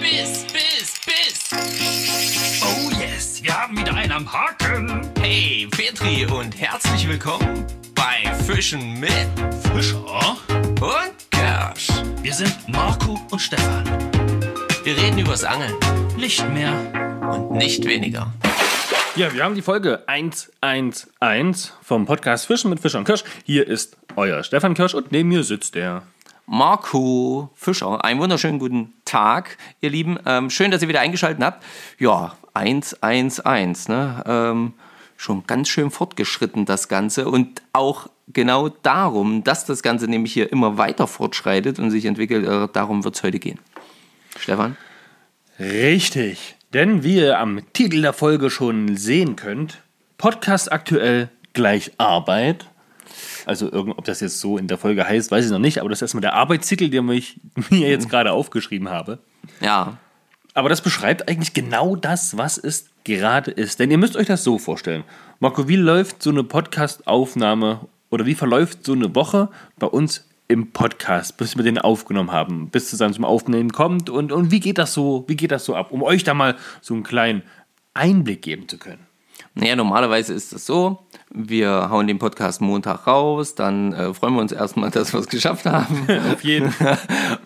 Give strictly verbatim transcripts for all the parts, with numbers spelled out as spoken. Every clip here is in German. Biss, Biss, Biss! Oh yes, wir haben wieder einen am Haken! Hey Petri und herzlich willkommen bei Fischen mit Fischer und Kirsch. Wir sind Marco und Stefan. Wir reden übers Angeln. Nicht mehr und nicht weniger. Ja, wir haben die Folge hundertelf vom Podcast Fischen mit Fischer und Kirsch. Hier ist euer Stefan Kirsch und neben mir sitzt der Marco Fischer. Einen wunderschönen guten Tag, ihr Lieben. Ähm, schön, dass ihr wieder eingeschaltet habt. Ja, hundertelf, ne? Ähm, schon ganz schön fortgeschritten das Ganze und auch genau darum, dass das Ganze nämlich hier immer weiter fortschreitet und sich entwickelt, äh, darum wird es heute gehen. Stefan? Richtig. Denn wie ihr am Titel der Folge schon sehen könnt, Podcast aktuell gleich Arbeit. Also irgend, ob das jetzt so in der Folge heißt, weiß ich noch nicht. Aber das ist erstmal der Arbeitstitel, den ich mir jetzt gerade aufgeschrieben habe. Ja. Aber das beschreibt eigentlich genau das, was es gerade ist. Denn ihr müsst euch das so vorstellen. Marco, wie läuft so eine Podcast-Aufnahme oder wie verläuft so eine Woche bei uns im Podcast, bis wir den aufgenommen haben, bis zusammen zum Aufnehmen kommt und, und wie geht das so, wie geht das so ab, um euch da mal so einen kleinen Einblick geben zu können? Naja, normalerweise ist es so, wir hauen den Podcast Montag raus, dann äh, freuen wir uns erstmal, dass wir es geschafft haben. Auf jeden Fall.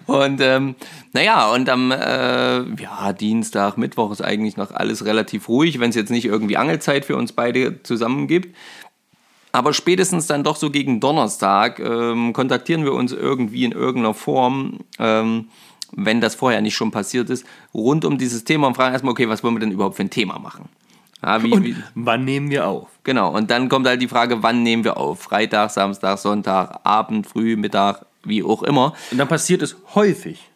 Und ähm, naja, und am äh, ja, Dienstag, Mittwoch ist eigentlich noch alles relativ ruhig, wenn es jetzt nicht irgendwie Angelzeit für uns beide zusammen gibt. Aber spätestens dann doch so gegen Donnerstag ähm, kontaktieren wir uns irgendwie in irgendeiner Form, ähm, wenn das vorher nicht schon passiert ist, rund um dieses Thema und fragen erstmal, okay, was wollen wir denn überhaupt für ein Thema machen? Ja, wie, und wie, wann nehmen wir auf? Genau, und dann kommt halt die Frage, wann nehmen wir auf? Freitag, Samstag, Sonntag, Abend, Früh, Mittag, wie auch immer. Und dann passiert es häufig,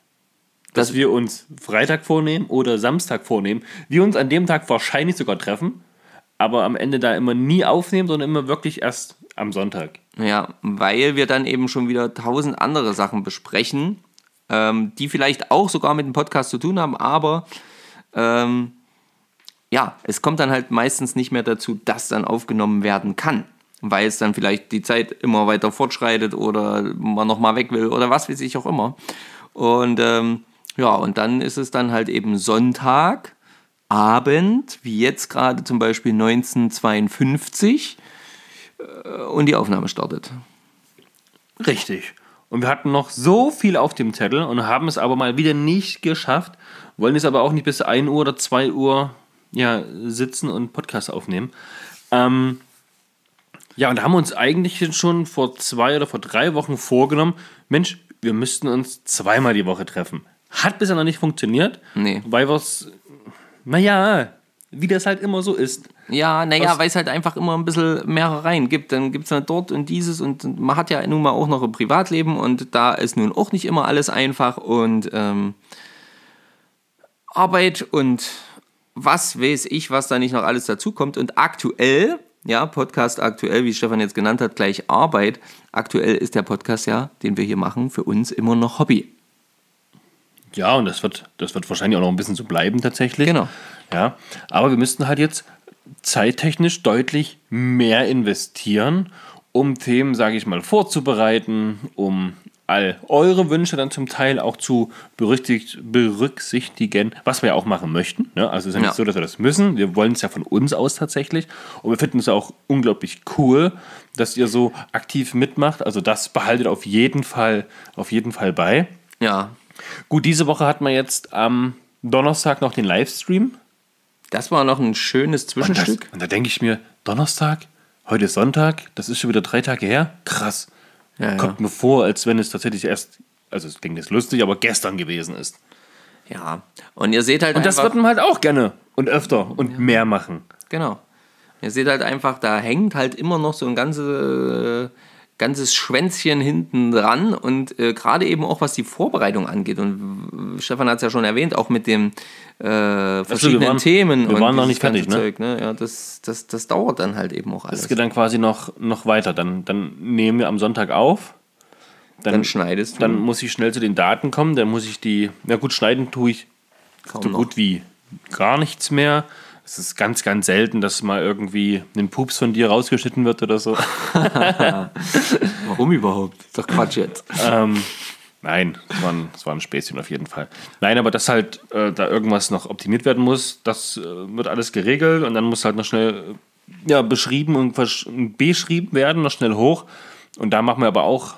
dass das, wir uns Freitag vornehmen oder Samstag vornehmen, wir uns an dem Tag wahrscheinlich sogar treffen, aber am Ende da immer nie aufnehmen, sondern immer wirklich erst am Sonntag. Ja, weil wir dann eben schon wieder tausend andere Sachen besprechen, ähm, die vielleicht auch sogar mit dem Podcast zu tun haben, aber ähm, ja, es kommt dann halt meistens nicht mehr dazu, dass dann aufgenommen werden kann, weil es dann vielleicht die Zeit immer weiter fortschreitet oder man nochmal weg will oder was weiß ich auch immer. Und ähm, ja, und dann ist es dann halt eben Sonntag, Abend, wie jetzt gerade zum Beispiel neunzehn Uhr zweiundfünfzig und die Aufnahme startet. Richtig. Und wir hatten noch so viel auf dem Zettel und haben es aber mal wieder nicht geschafft, wollen es aber auch nicht bis ein Uhr oder zwei Uhr ja, sitzen und Podcast aufnehmen. Ähm, ja, und haben uns eigentlich schon vor zwei oder vor drei Wochen vorgenommen, Mensch, wir müssten uns zweimal die Woche treffen. Hat bisher noch nicht funktioniert, nee. Weil wir es naja, wie das halt immer so ist. Ja, naja, weil es halt einfach immer ein bisschen Mehrereien gibt. Dann gibt es halt dort und dieses und man hat ja nun mal auch noch ein Privatleben und da ist nun auch nicht immer alles einfach und ähm, Arbeit und was weiß ich, was da nicht noch alles dazukommt. Und aktuell, ja, Podcast aktuell, wie Stefan jetzt genannt hat, gleich Arbeit. Aktuell ist der Podcast ja, den wir hier machen, für uns immer noch Hobby. Ja, und das wird, das wird wahrscheinlich auch noch ein bisschen so bleiben tatsächlich. Genau. Ja, aber wir müssten halt jetzt zeittechnisch deutlich mehr investieren, um Themen, sage ich mal, vorzubereiten, um all eure Wünsche dann zum Teil auch zu berücksichtigen, was wir ja auch machen möchten. Ne? Also es ist ja nicht ja. so, dass wir das müssen. Wir wollen es ja von uns aus tatsächlich. Und wir finden es ja auch unglaublich cool, dass ihr so aktiv mitmacht. Also das behaltet auf jeden Fall, auf jeden Fall bei. Ja, gut, diese Woche hatten wir jetzt am Donnerstag noch den Livestream. Das war noch ein schönes Zwischenstück. Und, das, und da denke ich mir, Donnerstag, heute ist Sonntag, das ist schon wieder drei Tage her. Krass. Ja, Kommt ja. mir vor, als wenn es tatsächlich erst, also es klingt jetzt lustig, aber gestern gewesen ist. Ja, und ihr seht halt und einfach... Und das würden wir halt auch gerne und öfter und ja. mehr machen. Genau. Ihr seht halt einfach, da hängt halt immer noch so ein ganzes... ganzes Schwänzchen hinten dran und äh, gerade eben auch, was die Vorbereitung angeht. Und Stefan hat es ja schon erwähnt, auch mit den äh, verschiedenen wir waren, Themen. Wir waren und noch nicht fertig, ne? Zeug, ne? Ja, das, das, das dauert dann halt eben auch alles. Das geht dann quasi noch, noch weiter. Dann, dann nehmen wir am Sonntag auf. Dann, dann schneidest du. Dann muss ich schnell zu den Daten kommen. Dann muss ich die, na gut, schneiden tue ich Kaum so noch. gut wie gar nichts mehr. Es ist ganz, ganz selten, dass mal irgendwie ein Pups von dir rausgeschnitten wird oder so. Warum überhaupt? Ist doch Quatsch jetzt. Ähm, Nein, es war, war ein Späßchen auf jeden Fall. Nein, aber dass halt äh, da irgendwas noch optimiert werden muss, das äh, wird alles geregelt und dann muss halt noch schnell äh, ja, beschrieben und beschrieben werden, noch schnell hoch. Und da machen wir aber auch,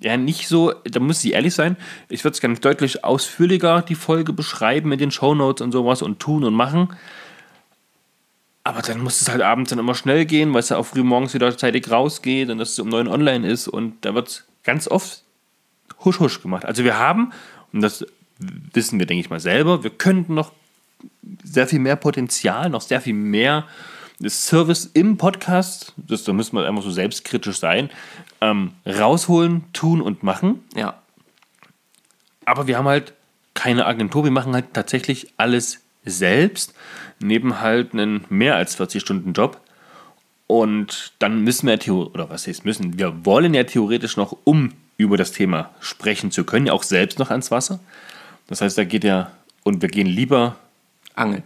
ja, nicht so, da muss ich ehrlich sein, ich würde es gerne deutlich ausführlicher die Folge beschreiben mit den Shownotes und sowas und tun und machen. Aber dann muss es halt abends dann immer schnell gehen, weil es ja auch früh morgens wieder zeitig rausgeht und dass es um neun online ist und da wird es ganz oft husch husch gemacht. Also wir haben, und das wissen wir, denke ich mal, selber, wir könnten noch sehr viel mehr Potenzial, noch sehr viel mehr Service im Podcast, das, da müssen wir einfach so selbstkritisch sein, ähm, rausholen, tun und machen. Ja. Aber wir haben halt keine Agentur, wir machen halt tatsächlich alles selbst, neben halt einen mehr als vierzig-Stunden-Job. Und dann müssen wir, oder was heißt müssen, wir wollen ja theoretisch noch, um über das Thema sprechen zu können, auch selbst noch ans Wasser. Das heißt, da geht ja, und wir gehen lieber angeln.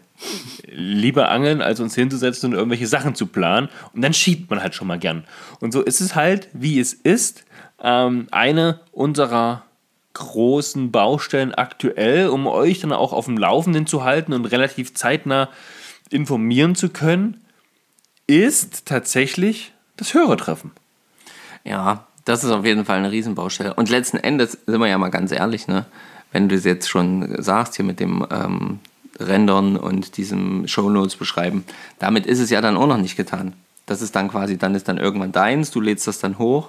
Lieber angeln, als uns hinzusetzen und irgendwelche Sachen zu planen. Und dann schiebt man halt schon mal gern. Und so ist es halt, wie es ist. Ähm, eine unserer großen Baustellen aktuell, um euch dann auch auf dem Laufenden zu halten und relativ zeitnah informieren zu können, ist tatsächlich das Hörertreffen. Ja, das ist auf jeden Fall eine Riesenbaustelle. Und letzten Endes, sind wir ja mal ganz ehrlich, ne? Wenn du es jetzt schon sagst, hier mit dem ähm, Rendern und diesem Shownotes beschreiben, damit ist es ja dann auch noch nicht getan. Das ist dann quasi, dann ist dann irgendwann deins, du lädst das dann hoch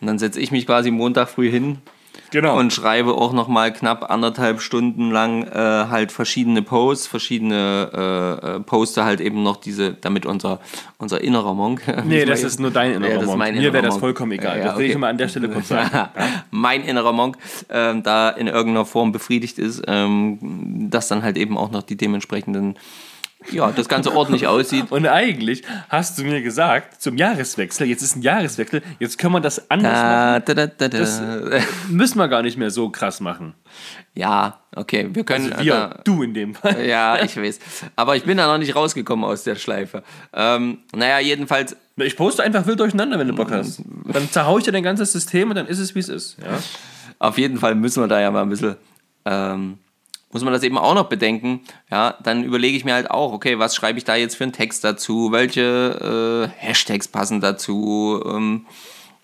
und dann setze ich mich quasi Montag früh hin, genau, und schreibe auch nochmal knapp anderthalb Stunden lang äh, halt verschiedene Posts, verschiedene äh, äh, Poste halt eben noch diese, damit unser, unser innerer Monk... Nee, das ist nur dein innerer, ja, Monk. Mir innerer wäre das vollkommen egal. Ja, das okay. Will ich immer an der Stelle kurz sagen. Ja. Mein innerer Monk, äh, da in irgendeiner Form befriedigt ist, ähm, dass dann halt eben auch noch die dementsprechenden, ja, das Ganze ordentlich aussieht. Und eigentlich hast du mir gesagt, zum Jahreswechsel, jetzt ist ein Jahreswechsel, jetzt können wir das anders da, machen. Da, da, da, da. Das müssen wir gar nicht mehr so krass machen. Ja, okay, wir können... Also wir, da, du in dem Fall. Ja, ich weiß. Aber ich bin da noch nicht rausgekommen aus der Schleife. Ähm, naja, jedenfalls... Ich poste einfach wild durcheinander, wenn du Bock hast. Dann zerhaue ich dir dein ganzes System und dann ist es, wie es ist. Ja? Auf jeden Fall müssen wir da ja mal ein bisschen... Ähm, muss man das eben auch noch bedenken, ja, dann überlege ich mir halt auch, okay, was schreibe ich da jetzt für einen Text dazu, welche äh, Hashtags passen dazu, ähm,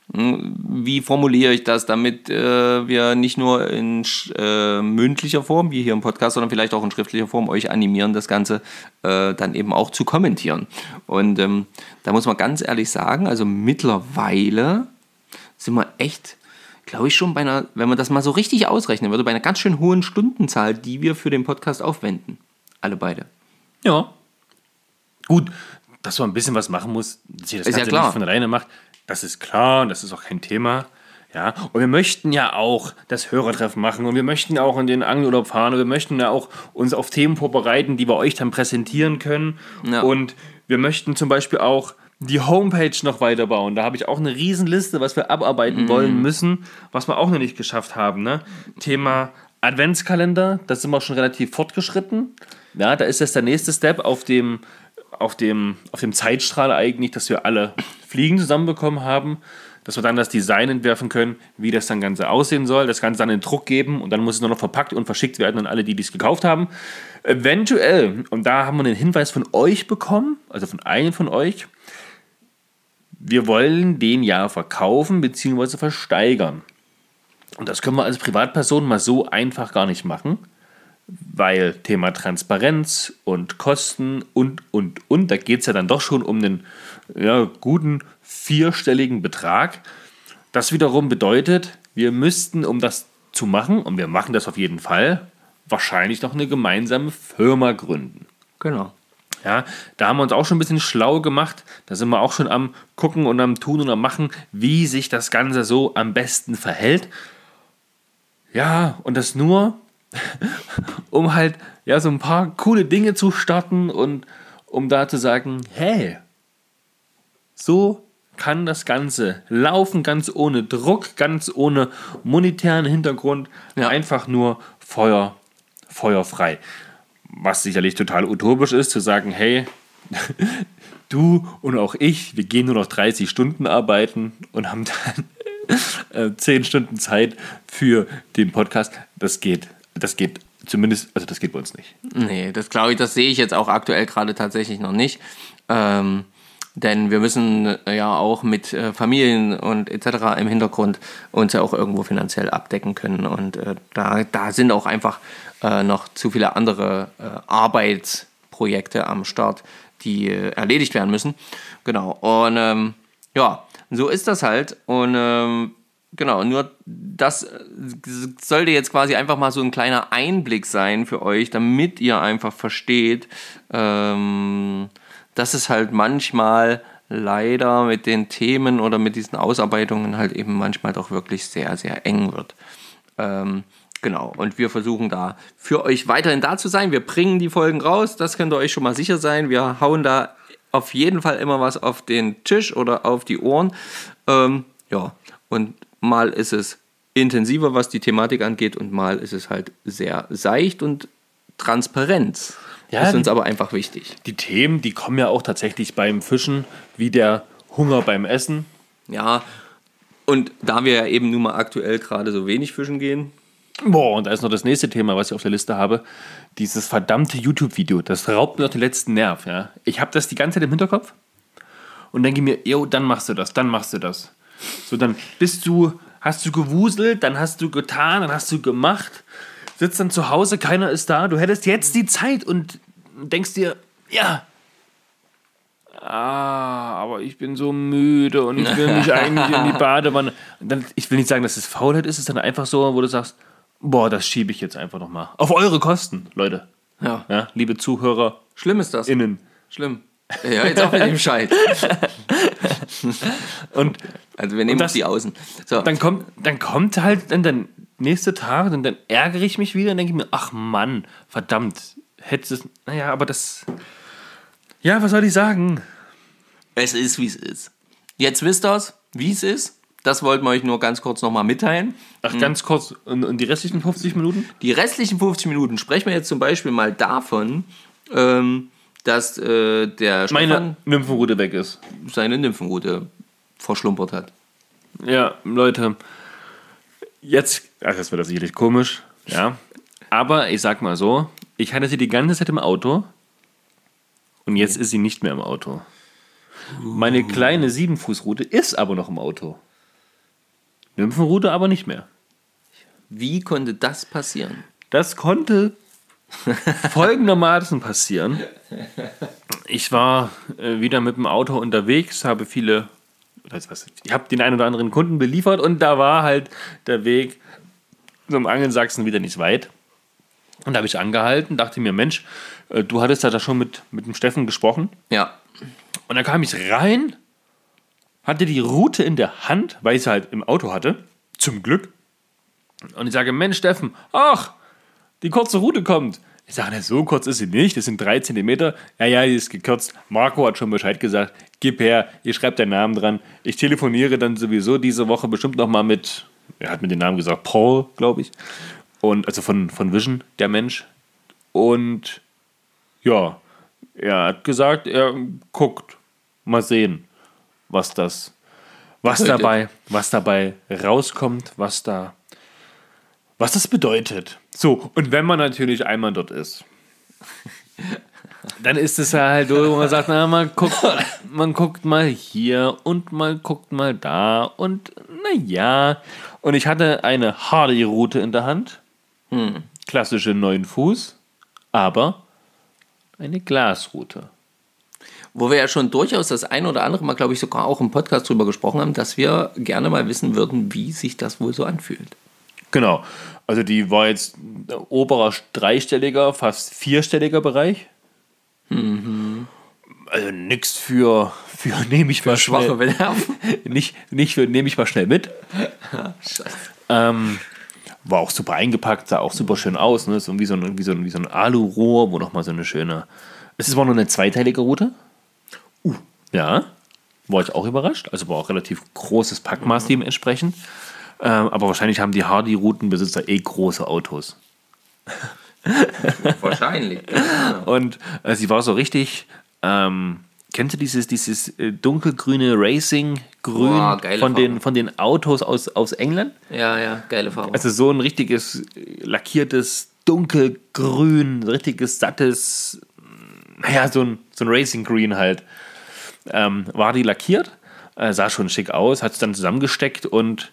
wie formuliere ich das, damit äh, wir nicht nur in äh, mündlicher Form, wie hier im Podcast, sondern vielleicht auch in schriftlicher Form euch animieren, das Ganze äh, dann eben auch zu kommentieren. Und ähm, da muss man ganz ehrlich sagen, also mittlerweile sind wir echt... glaube ich schon bei einer, wenn man das mal so richtig ausrechnen würde, bei einer ganz schön hohen Stundenzahl, die wir für den Podcast aufwenden. Alle beide. Ja. Gut, dass man ein bisschen was machen muss, dass ihr das Ganze nicht von alleine macht, das ist klar, das ist auch kein Thema. Ja, und wir möchten ja auch das Hörertreffen machen und wir möchten auch in den Angelurlaub fahren und wir möchten ja auch uns auf Themen vorbereiten, die wir euch dann präsentieren können. Ja. Und wir möchten zum Beispiel auch die Homepage noch weiterbauen. Da habe ich auch eine Riesenliste, was wir abarbeiten mm. wollen müssen, was wir auch noch nicht geschafft haben. Ne? Thema Adventskalender, da sind wir schon relativ fortgeschritten. Ja, da ist das der nächste Step auf dem, auf dem, auf dem Zeitstrahl eigentlich, dass wir alle Fliegen zusammenbekommen haben, dass wir dann das Design entwerfen können, wie das dann Ganze aussehen soll, das Ganze dann in Druck geben und dann muss es nur noch verpackt und verschickt werden an alle, die dies gekauft haben. Eventuell, und da haben wir einen Hinweis von euch bekommen, also von einem von euch, wir wollen den ja verkaufen bzw. versteigern. Und das können wir als Privatperson mal so einfach gar nicht machen, weil Thema Transparenz und Kosten und, und, und, da geht es ja dann doch schon um einen, ja, guten vierstelligen Betrag. Das wiederum bedeutet, wir müssten, um das zu machen, und wir machen das auf jeden Fall, wahrscheinlich noch eine gemeinsame Firma gründen. Genau. Ja, da haben wir uns auch schon ein bisschen schlau gemacht. Da sind wir auch schon am Gucken und am Tun und am Machen, wie sich das Ganze so am besten verhält. Ja, und das nur, um halt, ja, so ein paar coole Dinge zu starten und um da zu sagen, hey, so kann das Ganze laufen, ganz ohne Druck, ganz ohne monetären Hintergrund, ja. Einfach nur Feuer, feuerfrei. Was sicherlich total utopisch ist, zu sagen, hey, du und auch ich, wir gehen nur noch dreißig Stunden arbeiten und haben dann äh, zehn Stunden Zeit für den Podcast. Das geht. Das geht zumindest, also das geht bei uns nicht. Nee, das glaube ich, das sehe ich jetzt auch aktuell gerade tatsächlich noch nicht. Ähm, denn wir müssen ja auch mit äh, Familien und et cetera im Hintergrund uns ja auch irgendwo finanziell abdecken können. Und äh, da, da sind auch einfach äh, noch zu viele andere äh, Arbeitsprojekte am Start, die äh, erledigt werden müssen. Genau. Und ähm, ja, so ist das halt. Und ähm, genau, nur das sollte jetzt quasi einfach mal so ein kleiner Einblick sein für euch, damit ihr einfach versteht, ähm, dass es halt manchmal leider mit den Themen oder mit diesen Ausarbeitungen halt eben manchmal doch wirklich sehr, sehr eng wird. Ähm, genau, und wir versuchen da für euch weiterhin da zu sein. Wir bringen die Folgen raus, das könnt ihr euch schon mal sicher sein. Wir hauen da auf jeden Fall immer was auf den Tisch oder auf die Ohren. Ähm, ja, und mal ist es intensiver, was die Thematik angeht, und mal ist es halt sehr seicht und transparent. Ja, das ist uns aber einfach wichtig. Die Themen, die kommen ja auch tatsächlich beim Fischen, wie der Hunger beim Essen. Ja, und da wir ja eben nun mal aktuell gerade so wenig fischen gehen. Boah, und da ist noch das nächste Thema, was ich auf der Liste habe. Dieses verdammte YouTube-Video, das raubt mir noch den letzten Nerv. Ja? Ich habe das die ganze Zeit im Hinterkopf und denke mir, yo, dann machst du das, dann machst du das. So, dann bist du, hast du gewuselt, dann hast du getan, dann hast du gemacht, sitzt dann zu Hause, keiner ist da, du hättest jetzt die Zeit und denkst dir, ja, ah, aber ich bin so müde und ich will mich eigentlich in die Badewanne. Dann, ich will nicht sagen, dass es Faulheit ist, es ist dann einfach so, wo du sagst, boah, das schiebe ich jetzt einfach nochmal. Auf eure Kosten, Leute. Ja. Ja, liebe Zuhörer. Schlimm ist das. Innen. Schlimm. Ja, jetzt auch mit dem Scheiß. Und also wir nehmen das, die Außen. So. Dann kommt, dann kommt halt dann der nächste Tag und dann ärgere ich mich wieder und denke mir, ach Mann, verdammt, hättest es, naja, aber das, ja, was soll ich sagen? Es ist, wie es ist. Jetzt wisst ihr es, wie es ist. Das wollten wir euch nur ganz kurz nochmal mitteilen. Ach, mhm. ganz kurz. Und, und die restlichen fünfzig Minuten? Die restlichen fünfzig Minuten sprechen wir jetzt zum Beispiel mal davon, ähm, dass äh, der Stefan meine Nymphenroute weg ist. Seine Nymphenroute verschlumpert hat. Ja, Leute, jetzt, ach, das wird das sicherlich komisch, ja. Aber ich sag mal so, ich hatte sie die ganze Zeit im Auto und jetzt ist sie nicht mehr im Auto. Meine kleine Siebenfußroute ist aber noch im Auto. Nymphenroute aber nicht mehr. Wie konnte das passieren? Das konnte folgendermaßen passieren. Ich war äh, wieder mit dem Auto unterwegs, habe viele, ich habe den einen oder anderen Kunden beliefert und da war halt der Weg zum Angelsachsen wieder nicht weit. Und da habe ich angehalten, dachte mir, Mensch, äh, du hattest ja da schon mit, mit dem Steffen gesprochen. Ja. Und dann kam ich rein, hatte die Route in der Hand, weil ich sie halt im Auto hatte, zum Glück. Und ich sage, Mensch, Steffen, ach, die kurze Route kommt. Ich sage, na, so kurz ist sie nicht, das sind drei Zentimeter. Ja, ja, die ist gekürzt. Marco hat schon Bescheid gesagt. Gib her, ihr schreibt deinen Namen dran. Ich telefoniere dann sowieso diese Woche bestimmt nochmal mit, er hat mir den Namen gesagt, Paul, glaube ich. Und also von, von Vision, der Mensch. Und ja, er hat gesagt, er guckt. Mal sehen, was das, was dabei, was dabei rauskommt, was da, was das bedeutet. So, und wenn man natürlich einmal dort ist, dann ist es ja halt so, wo man sagt, na, man guckt, man guckt mal hier und man guckt mal da und naja. Und ich hatte eine Hardy-Route in der Hand, hm. klassische neun Fuß, aber eine Glasroute. Wo wir ja schon durchaus das ein oder andere Mal, glaube ich, sogar auch im Podcast drüber gesprochen haben, dass wir gerne mal wissen würden, wie sich das wohl so anfühlt. Genau, also die war jetzt oberer dreistelliger, fast vierstelliger Bereich. Mhm. Also nichts für, für nehme ich für mal schwache Nerven. Nicht, nicht für nehme ich mal schnell mit. ähm, war auch super eingepackt, sah auch super schön aus. Ne? Ist irgendwie so ein, wie so ein, wie so ein Alu-Rohr, wo nochmal so eine schöne. Es war nur eine zweiteilige Route. Uh. Ja, war ich auch überrascht. Also war auch relativ großes Packmaß mhm. dementsprechend. Ähm, aber wahrscheinlich haben die Hardy-Routenbesitzer eh große Autos. Wahrscheinlich. Und äh, sie war so richtig ähm, Kennst du dieses, dieses dunkelgrüne Racing-Grün Boah, von, den, von den Autos aus, aus England? Ja, ja, geile Farbe. Also so ein richtiges lackiertes dunkelgrün, richtiges sattes, naja, so ein, so ein Racing-Grün halt. Ähm, war die lackiert, äh, sah schon schick aus, hat es dann zusammengesteckt und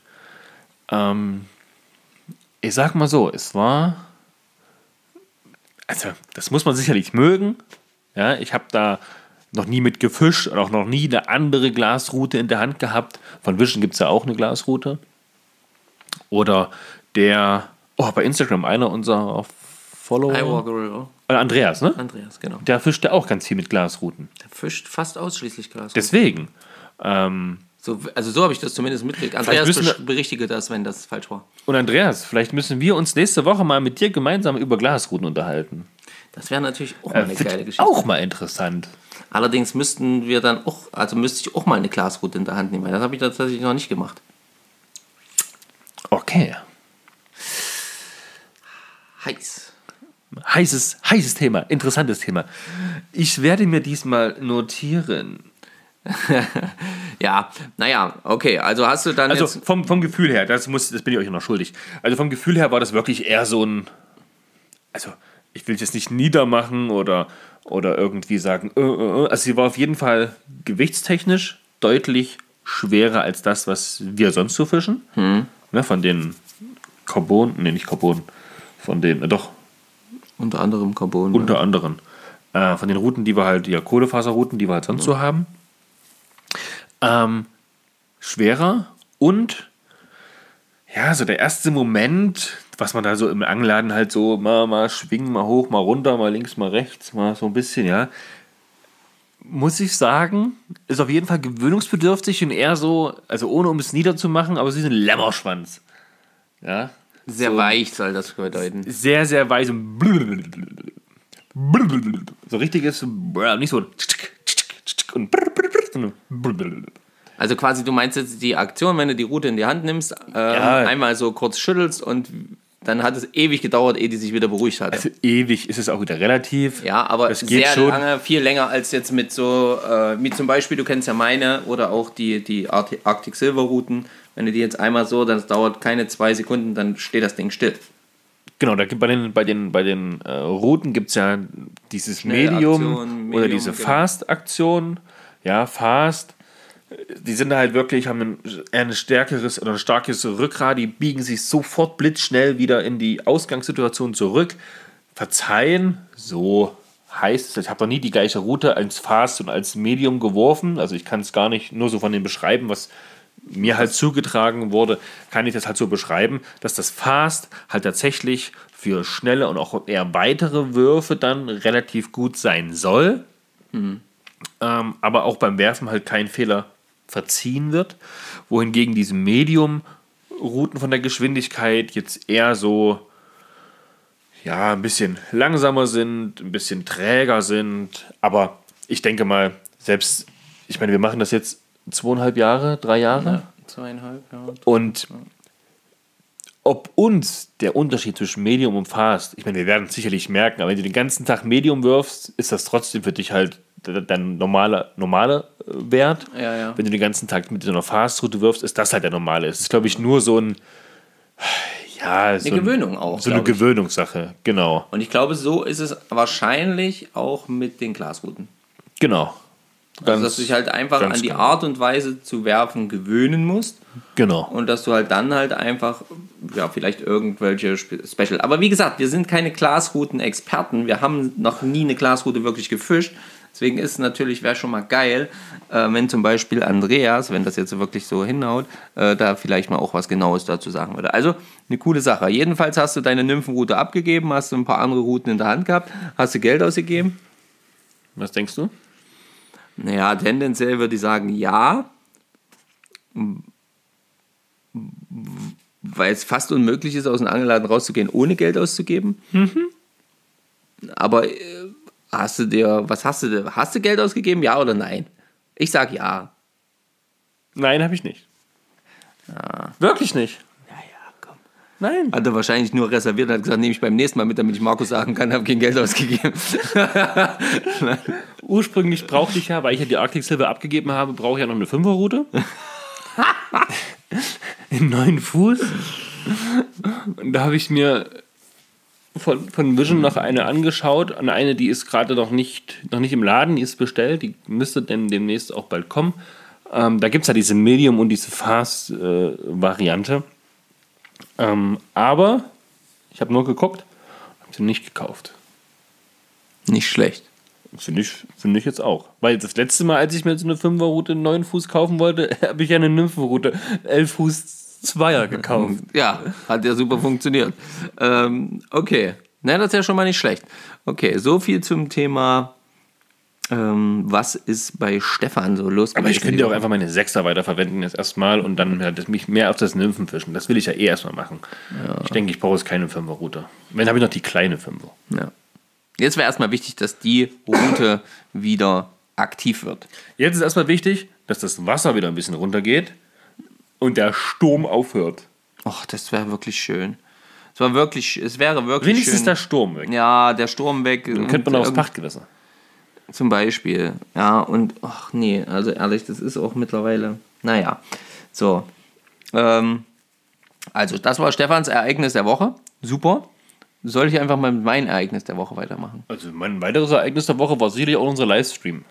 ähm, ich sag mal so, es war, also das muss man sicherlich mögen. Ja, ich habe da noch nie mit gefischt und auch noch nie eine andere Glasrute in der Hand gehabt. Von Vision gibt es ja auch eine Glasrute. Oder der, oh, bei Instagram, einer unserer Follower. Andreas, ne? Andreas, genau. Der fischt ja auch ganz viel mit Glasruten. Der fischt fast ausschließlich Glasruten. Deswegen. Ähm, so, also so habe ich das zumindest mitgekriegt. Andreas, berichtige das, wenn das falsch war. Und Andreas, vielleicht müssen wir uns nächste Woche mal mit dir gemeinsam über Glasruten unterhalten. Das wäre natürlich auch mal eine äh, geile Geschichte. Auch mal interessant. Allerdings müssten wir dann auch, also müsste ich auch mal eine Glasrute in der Hand nehmen. Das habe ich tatsächlich noch nicht gemacht. Okay. Heiß. Heißes, heißes Thema, interessantes Thema. Ich werde mir diesmal notieren. Ja, naja, okay. Also hast du dann. Also jetzt vom, vom Gefühl her, das, muss, das bin ich euch noch schuldig. Also vom Gefühl her war das wirklich eher so ein. Also, ich will es jetzt nicht niedermachen oder, oder irgendwie sagen. Uh, uh, also sie war auf jeden Fall gewichtstechnisch deutlich schwerer als das, was wir sonst so fischen. Hm. Ne, von den Carbon, ne, nicht Carbon, von den, äh, doch. Unter anderem Carbon. Unter ja. anderem. Äh, von den Routen, die wir halt, ja, Kohlefaserrouten, die wir halt sonst ja. so haben. Ähm, schwerer und ja, so der erste Moment, was man da so im Angladen halt so mal, mal schwingen, mal hoch, mal runter, mal links, mal rechts, mal so ein bisschen, ja. Muss ich sagen, ist auf jeden Fall gewöhnungsbedürftig und eher so, also ohne um es niederzumachen, aber so wie ein Lämmerschwanz. Ja. Sehr so weich soll das bedeuten. Sehr, sehr weich. So richtiges, nicht so und also quasi, du meinst jetzt die Aktion, wenn du die Rute in die Hand nimmst, äh, ja. einmal so kurz schüttelst und dann hat es ewig gedauert, ehe die sich wieder beruhigt hat. Also ewig ist es auch wieder relativ. Ja, aber es geht sehr schon lange, viel länger als jetzt mit so, äh, wie zum Beispiel, du kennst ja meine oder auch die, die Arctic Silver Routen. Wenn du die jetzt einmal so, dann dauert keine zwei Sekunden, dann steht das Ding still. Genau, da gibt bei den, bei den, bei den äh, Routen gibt es ja dieses Medium, Aktion, Medium oder diese genau. Fast-Aktion. Ja, Fast. Die sind halt wirklich, haben ein, ein stärkeres oder ein starkes Rückgrat, die biegen sich sofort blitzschnell wieder in die Ausgangssituation zurück, verzeihen, so heißt es, ich habe noch nie die gleiche Route als Fast und als Medium geworfen, also ich kann es gar nicht nur so von dem beschreiben, was mir halt zugetragen wurde, kann ich das halt so beschreiben, dass das Fast halt tatsächlich für schnelle und auch eher weitere Würfe dann relativ gut sein soll, mhm. ähm, aber auch beim Werfen halt kein Fehler verziehen wird, wohingegen diese Medium-Routen von der Geschwindigkeit jetzt eher so ja, ein bisschen langsamer sind, ein bisschen träger sind, aber ich denke mal, selbst, ich meine, wir machen das jetzt zweieinhalb Jahre, drei Jahre ja, zweieinhalb, ja. Und ob uns der Unterschied zwischen Medium und Fast, ich meine, wir werden es sicherlich merken, aber wenn du den ganzen Tag Medium wirfst, ist das trotzdem für dich halt dein normaler, normaler Wert. Ja, ja. Wenn du den ganzen Tag mit so einer Fast-Route wirfst, ist das halt der normale. Es ist, glaube ich, nur so ein ja, so eine Gewöhnung auch. So eine ich. Gewöhnungssache, genau. Und ich glaube, so ist es wahrscheinlich auch mit den Glasruten. Genau. Ganz, also, dass du dich halt einfach an die genau. Art und Weise zu werfen gewöhnen musst. Genau. Und dass du halt dann halt einfach, ja, vielleicht irgendwelche Special. Aber wie gesagt, wir sind keine Glasruten-Experten. Wir haben noch nie eine Glasrute wirklich gefischt. Deswegen ist natürlich, wäre schon mal geil, äh, wenn zum Beispiel Andreas, wenn das jetzt wirklich so hinhaut, äh, da vielleicht mal auch was Genaues dazu sagen würde. Also eine coole Sache. Jedenfalls hast du deine Nymphenroute abgegeben, hast du ein paar andere Routen in der Hand gehabt, hast du Geld ausgegeben. Was denkst du? Naja, tendenziell würde ich sagen, ja, weil es fast unmöglich ist, aus dem Angelladen rauszugehen, ohne Geld auszugeben. Mhm. Aber hast du dir, was hast du dir, hast du Geld ausgegeben, ja oder nein? Ich sag ja. Nein, habe ich nicht. Ah. Wirklich nicht? Naja, komm. Nein. Hat er wahrscheinlich nur reserviert und hat gesagt, nehme ich beim nächsten Mal mit, damit ich Markus sagen kann, habe kein Geld ausgegeben. Ursprünglich brauchte ich ja, weil ich ja die Arctic Silver abgegeben habe, brauche ich ja noch eine Fünferrute. In neun Fuß. Und da habe ich mir von, von Vision noch eine angeschaut. Und eine, die ist gerade noch nicht, noch nicht im Laden, die ist bestellt. Die müsste denn demnächst auch bald kommen. Ähm, da gibt es ja diese Medium- und diese Fast-Variante. Äh, ähm, aber ich habe nur geguckt, habe sie nicht gekauft. Nicht schlecht. Finde ich, find ich jetzt auch. Weil das letzte Mal, als ich mir so eine Fünferrute in neun Fuß kaufen wollte, habe ich eine Nymphenrute elf Fuß Zweier gekauft. Ja, hat ja super funktioniert. Ähm, okay, na, das ist ja schon mal nicht schlecht. Okay, so viel zum Thema, ähm, was ist bei Stefan so los? Aber ich könnte ja auch einfach meine Sechser weiterverwenden jetzt erstmal und dann halt mich mehr auf das Nymphenfischen. Das will ich ja eh erstmal machen. Ja. Ich denke, ich brauche jetzt keine Fünferrute. Wenn, habe ich noch die kleine Fünfer. Ja. Jetzt wäre erstmal wichtig, dass die Route wieder aktiv wird. Jetzt ist erstmal wichtig, dass das Wasser wieder ein bisschen runtergeht und der Sturm aufhört. Ach, das wäre wirklich schön. Es war wirklich, es wäre wirklich wenigstens schön. Wenigstens der Sturm weg. Ja, der Sturm weg. Dann könnte man auch aufs Pachtgewässer. Zum Beispiel. Ja, und ach nee, also ehrlich, das ist auch mittlerweile, naja. So. Ähm, also, das war Stefans Ereignis der Woche. Super. Soll ich einfach mal mit meinem Ereignis der Woche weitermachen? Also mein weiteres Ereignis der Woche war sicherlich auch unser Livestream.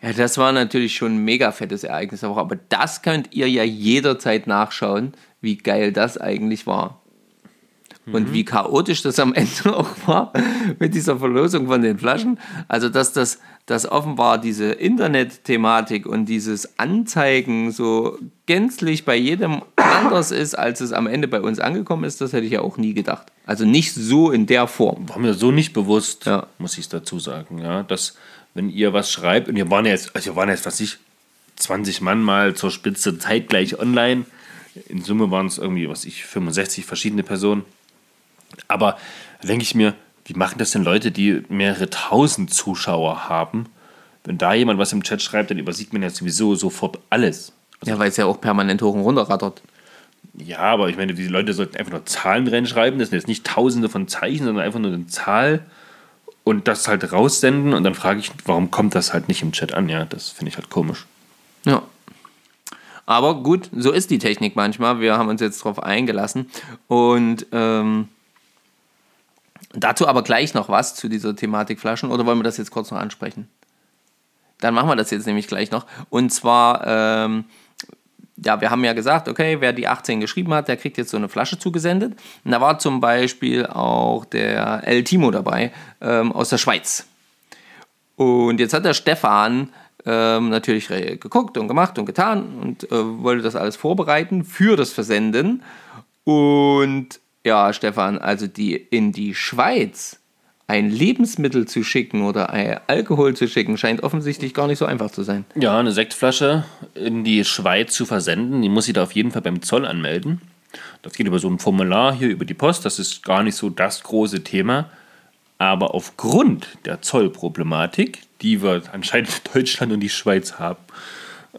Ja, das war natürlich schon ein mega fettes Ereignis der Woche, aber das könnt ihr ja jederzeit nachschauen, wie geil das eigentlich war. Mhm. Und wie chaotisch das am Ende auch war mit dieser Verlosung von den Flaschen. Also dass das, das offenbar diese Internet-Thematik und dieses Anzeigen so gänzlich bei jedem anders ist, als es am Ende bei uns angekommen ist, das hätte ich ja auch nie gedacht. Also nicht so in der Form. War mir so nicht bewusst, ja. Muss ich dazu sagen, ja, dass wenn ihr was schreibt, und wir waren jetzt, also wir waren jetzt, was ich, zwanzig Mann mal zur Spitze zeitgleich online, in Summe waren es irgendwie, was ich, fünfundsechzig verschiedene Personen, aber da denke ich mir, wie machen das denn Leute, die mehrere tausend Zuschauer haben, wenn da jemand was im Chat schreibt, dann übersieht man ja sowieso sofort alles. Also ja, weil es ja auch permanent hoch und runter rattert. Ja, aber ich meine, die Leute sollten einfach nur Zahlen reinschreiben. Das sind jetzt nicht tausende von Zeichen, sondern einfach nur eine Zahl und das halt raussenden. Und dann frage ich, warum kommt das halt nicht im Chat an? Ja, das finde ich halt komisch. Ja. Aber gut, so ist die Technik manchmal. Wir haben uns jetzt drauf eingelassen. Und ähm, dazu aber gleich noch was zu dieser Thematik Flaschen. Oder wollen wir das jetzt kurz noch ansprechen? Dann machen wir das jetzt nämlich gleich noch. Und zwar... Ähm, ja, wir haben ja gesagt, okay, wer die achtzehn geschrieben hat, der kriegt jetzt so eine Flasche zugesendet. Und da war zum Beispiel auch der El Timo dabei, ähm, aus der Schweiz. Und jetzt hat der Stefan ähm, natürlich geguckt und gemacht und getan und äh, wollte das alles vorbereiten für das Versenden. Und ja, Stefan, also die in die Schweiz ein Lebensmittel zu schicken oder Alkohol zu schicken, scheint offensichtlich gar nicht so einfach zu sein. Ja, eine Sektflasche in die Schweiz zu versenden, die muss ich da auf jeden Fall beim Zoll anmelden. Das geht über so ein Formular hier über die Post, das ist gar nicht so das große Thema. Aber aufgrund der Zollproblematik, die wir anscheinend Deutschland und die Schweiz haben,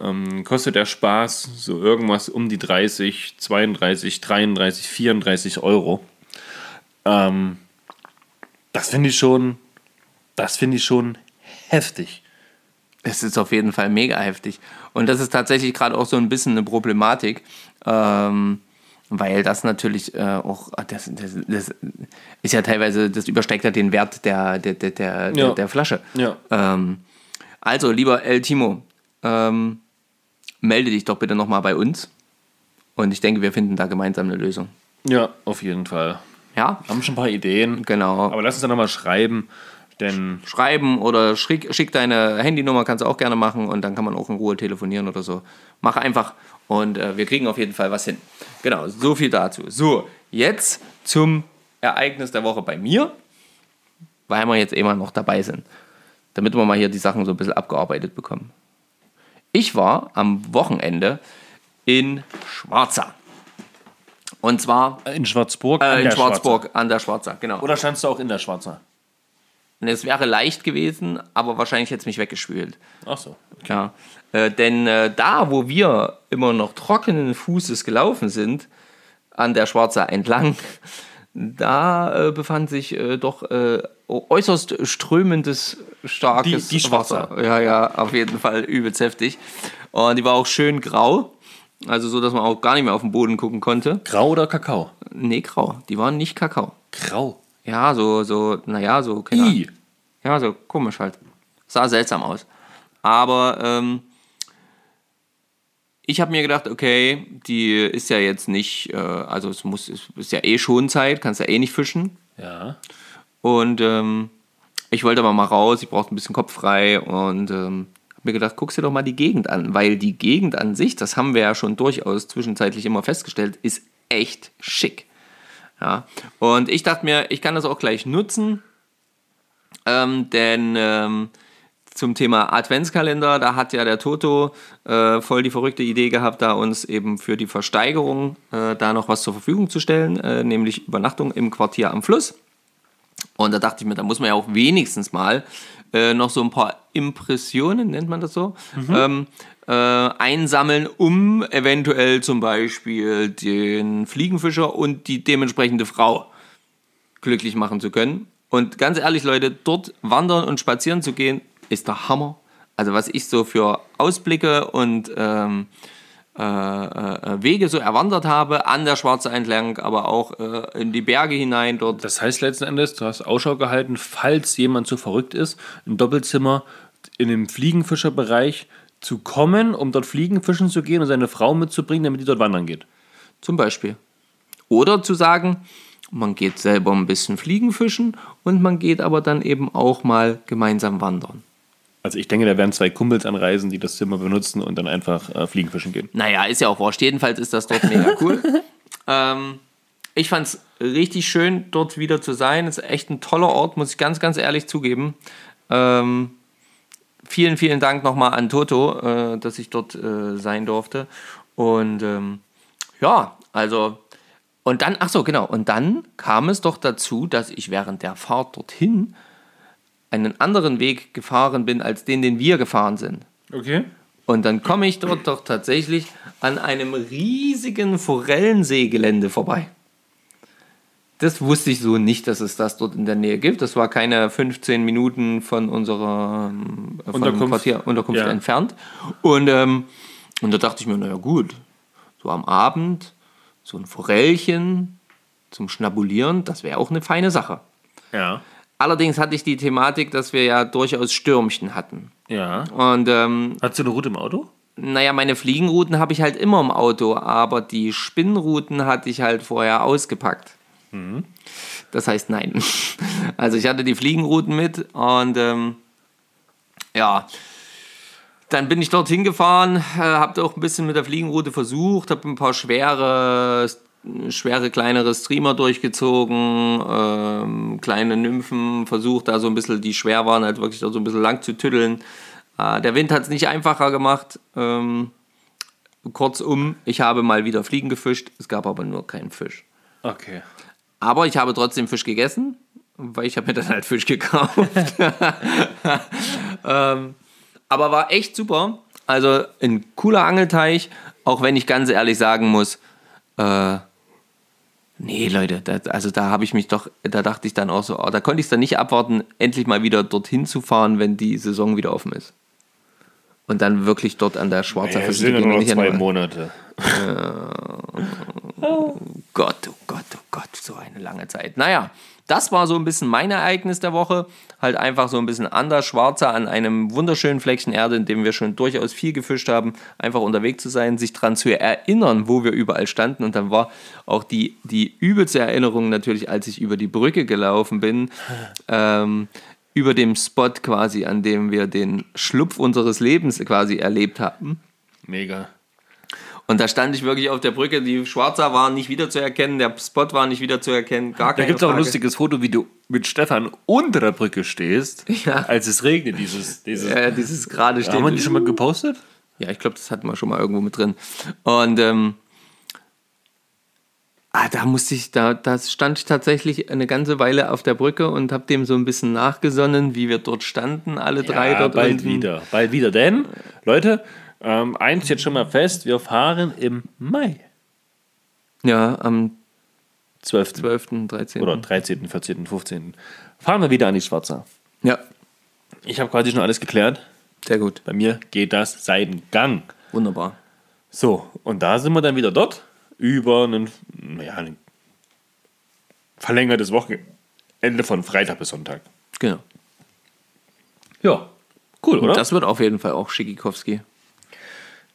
ähm, kostet der Spaß so irgendwas um die dreißig, zweiunddreißig, dreiunddreißig, vierunddreißig Euro. Ähm... Das finde ich schon, das finde ich schon heftig. Es ist auf jeden Fall mega heftig. Und das ist tatsächlich gerade auch so ein bisschen eine Problematik, ähm, weil das natürlich äh, auch, das, das, das ist ja teilweise, das übersteigt ja den Wert der, der, der, der, ja. der Flasche. Ja. Ähm, also, lieber El Timo, ähm, melde dich doch bitte nochmal bei uns. Und ich denke, wir finden da gemeinsam eine Lösung. Ja, auf jeden Fall. Ja. Haben schon ein paar Ideen. Genau. Aber lass uns dann nochmal schreiben. Denn schreiben oder schick, schick deine Handynummer, kannst du auch gerne machen und dann kann man auch in Ruhe telefonieren oder so. Mach einfach und äh, wir kriegen auf jeden Fall was hin. Genau, so viel dazu. So, jetzt zum Ereignis der Woche bei mir, weil wir jetzt immer noch dabei sind, damit wir mal hier die Sachen so ein bisschen abgearbeitet bekommen. Ich war am Wochenende in Schwarza. Und zwar... In Schwarzburg? Äh, in Schwarzburg, Schwarza. An der Schwarza, genau. Oder standst du auch in der Schwarza? Es wäre leicht gewesen, aber wahrscheinlich hätte es mich weggespült. Ach so. Okay. Ja. Äh, denn äh, da, wo wir immer noch trockenen Fußes gelaufen sind, an der Schwarza entlang. Da äh, befand sich äh, doch äh, äußerst strömendes, starkes die, die Wasser. Ja, ja, auf jeden Fall übelst heftig. Und die war auch schön grau. Also so, dass man auch gar nicht mehr auf den Boden gucken konnte. Grau oder Kakao? Nee, grau. Die waren nicht Kakao. Grau? Ja, so, so, naja, so. I. Ja, so komisch halt. Sah seltsam aus. Aber ähm, ich habe mir gedacht, okay, die ist ja jetzt nicht, äh, also es muss, es ist ja eh schon Zeit, kannst ja eh nicht fischen. Ja. Und ähm, ich wollte aber mal raus, ich brauchte ein bisschen Kopf frei und ähm, mir gedacht, guckst dir doch mal die Gegend an, weil die Gegend an sich, das haben wir ja schon durchaus zwischenzeitlich immer festgestellt, ist echt schick. Ja. Und ich dachte mir, ich kann das auch gleich nutzen, ähm, denn ähm, zum Thema Adventskalender, da hat ja der Toto äh, voll die verrückte Idee gehabt, da uns eben für die Versteigerung äh, da noch was zur Verfügung zu stellen, äh, nämlich Übernachtung im Quartier am Fluss. Und da dachte ich mir, da muss man ja auch wenigstens mal Äh, noch so ein paar Impressionen, nennt man das so, mhm. ähm, äh, einsammeln, um eventuell zum Beispiel den Fliegenfischer und die dementsprechende Frau glücklich machen zu können. Und ganz ehrlich, Leute, dort wandern und spazieren zu gehen, ist der Hammer. Also was ich so für Ausblicke und ähm, äh, äh, Wege so erwandert habe, an der Schwarza entlang, aber auch äh, in die Berge hinein dort. Das heißt letzten Endes, du hast Ausschau gehalten, falls jemand so verrückt ist, im Doppelzimmer in dem Fliegenfischerbereich zu kommen, um dort Fliegenfischen zu gehen und seine Frau mitzubringen, damit die dort wandern geht. Zum Beispiel. Oder zu sagen, man geht selber ein bisschen Fliegenfischen und man geht aber dann eben auch mal gemeinsam wandern. Also ich denke, da werden zwei Kumpels anreisen, die das Zimmer benutzen und dann einfach äh, Fliegenfischen gehen. Naja, ist ja auch wurscht. Jedenfalls ist das dort mega cool. ähm, ich fand es richtig schön, dort wieder zu sein. Es ist echt ein toller Ort, muss ich ganz, ganz ehrlich zugeben. Ähm, vielen, vielen Dank nochmal an Toto, äh, dass ich dort äh, sein durfte. Und ähm, ja, also und dann, ach so, genau. Und dann kam es doch dazu, dass ich während der Fahrt dorthin einen anderen Weg gefahren bin, als den, den wir gefahren sind. Okay. Und dann komme ich dort doch tatsächlich an einem riesigen Forellenseegelände vorbei. Das wusste ich so nicht, dass es das dort in der Nähe gibt. Das war keine fünfzehn Minuten von unserer von Unterkunft, Quartier, Unterkunft ja. entfernt. Und, ähm, und da dachte ich mir, naja gut, so am Abend so ein Forellchen zum Schnabulieren, das wäre auch eine feine Sache. Ja. Allerdings hatte ich die Thematik, dass wir ja durchaus Stürmchen hatten. Ja. Und, ähm, hattest du eine Route im Auto? Naja, meine Fliegenrouten habe ich halt immer im Auto, aber die Spinnenrouten hatte ich halt vorher ausgepackt. Mhm. Das heißt, nein. Also ich hatte die Fliegenrouten mit und ähm, ja, dann bin ich dorthin gefahren, äh, habe auch ein bisschen mit der Fliegenroute versucht, habe ein paar schwere schwere kleinere Streamer durchgezogen, ähm, kleine Nymphen versucht, da so ein bisschen, die schwer waren, halt wirklich da so ein bisschen lang zu tütteln. Äh, der Wind hat es nicht einfacher gemacht. Ähm, kurzum, ich habe mal wieder Fliegen gefischt, es gab aber nur keinen Fisch. Okay. Aber ich habe trotzdem Fisch gegessen, weil ich habe mir dann halt Fisch gekauft. ähm, aber war echt super. Also ein cooler Angelteich, auch wenn ich ganz ehrlich sagen muss, äh, nee, Leute, das, also da habe ich mich doch, da dachte ich dann auch so, oh, da konnte ich es dann nicht abwarten, endlich mal wieder dorthin zu fahren, wenn die Saison wieder offen ist. Und dann wirklich dort an der Schwarza naja, Fische. Das sind ja nur noch zwei Monate. Äh, oh Gott, oh Gott, oh Gott, so eine lange Zeit. Naja, das war so ein bisschen mein Ereignis der Woche. Halt einfach so ein bisschen an der Schwarza, an einem wunderschönen Fleckchen Erde, in dem wir schon durchaus viel gefischt haben, einfach unterwegs zu sein, sich daran zu erinnern, wo wir überall standen. Und dann war auch die, die übelste Erinnerung natürlich, als ich über die Brücke gelaufen bin, ähm, über dem Spot quasi, an dem wir den Schlupf unseres Lebens quasi erlebt haben. Mega. Und da stand ich wirklich auf der Brücke, die Schwarza war nicht wiederzuerkennen, der Spot war nicht wiederzuerkennen, gar keine Frage. Da gibt es auch ein lustiges Foto, wie du mit Stefan unter der Brücke stehst, ja. Als es regnet, dieses... dieses, ja, dieses gerade stehen. Haben wir die schon mal gepostet? Ja, ich glaube, das hatten wir schon mal irgendwo mit drin. Und ähm, Ah, da musste ich, da, da stand ich tatsächlich eine ganze Weile auf der Brücke und habe dem so ein bisschen nachgesonnen, wie wir dort standen, alle ja, drei dort bald unten. wieder, bald wieder. Denn, Leute, ähm, eins jetzt schon mal fest, wir fahren im Mai. Ja, am zwölften zwölften, dreizehnten Oder dreizehnten, vierzehnten, fünfzehnten Fahren wir wieder an die Schwarza. Ja. Ich habe quasi schon alles geklärt. Sehr gut. Bei mir geht das Seitengang. Wunderbar. So, und da sind wir dann wieder dort über einen, naja, ein verlängertes Wochenende von Freitag bis Sonntag. Genau. Ja, cool, und oder? Das wird auf jeden Fall auch Schickikowski.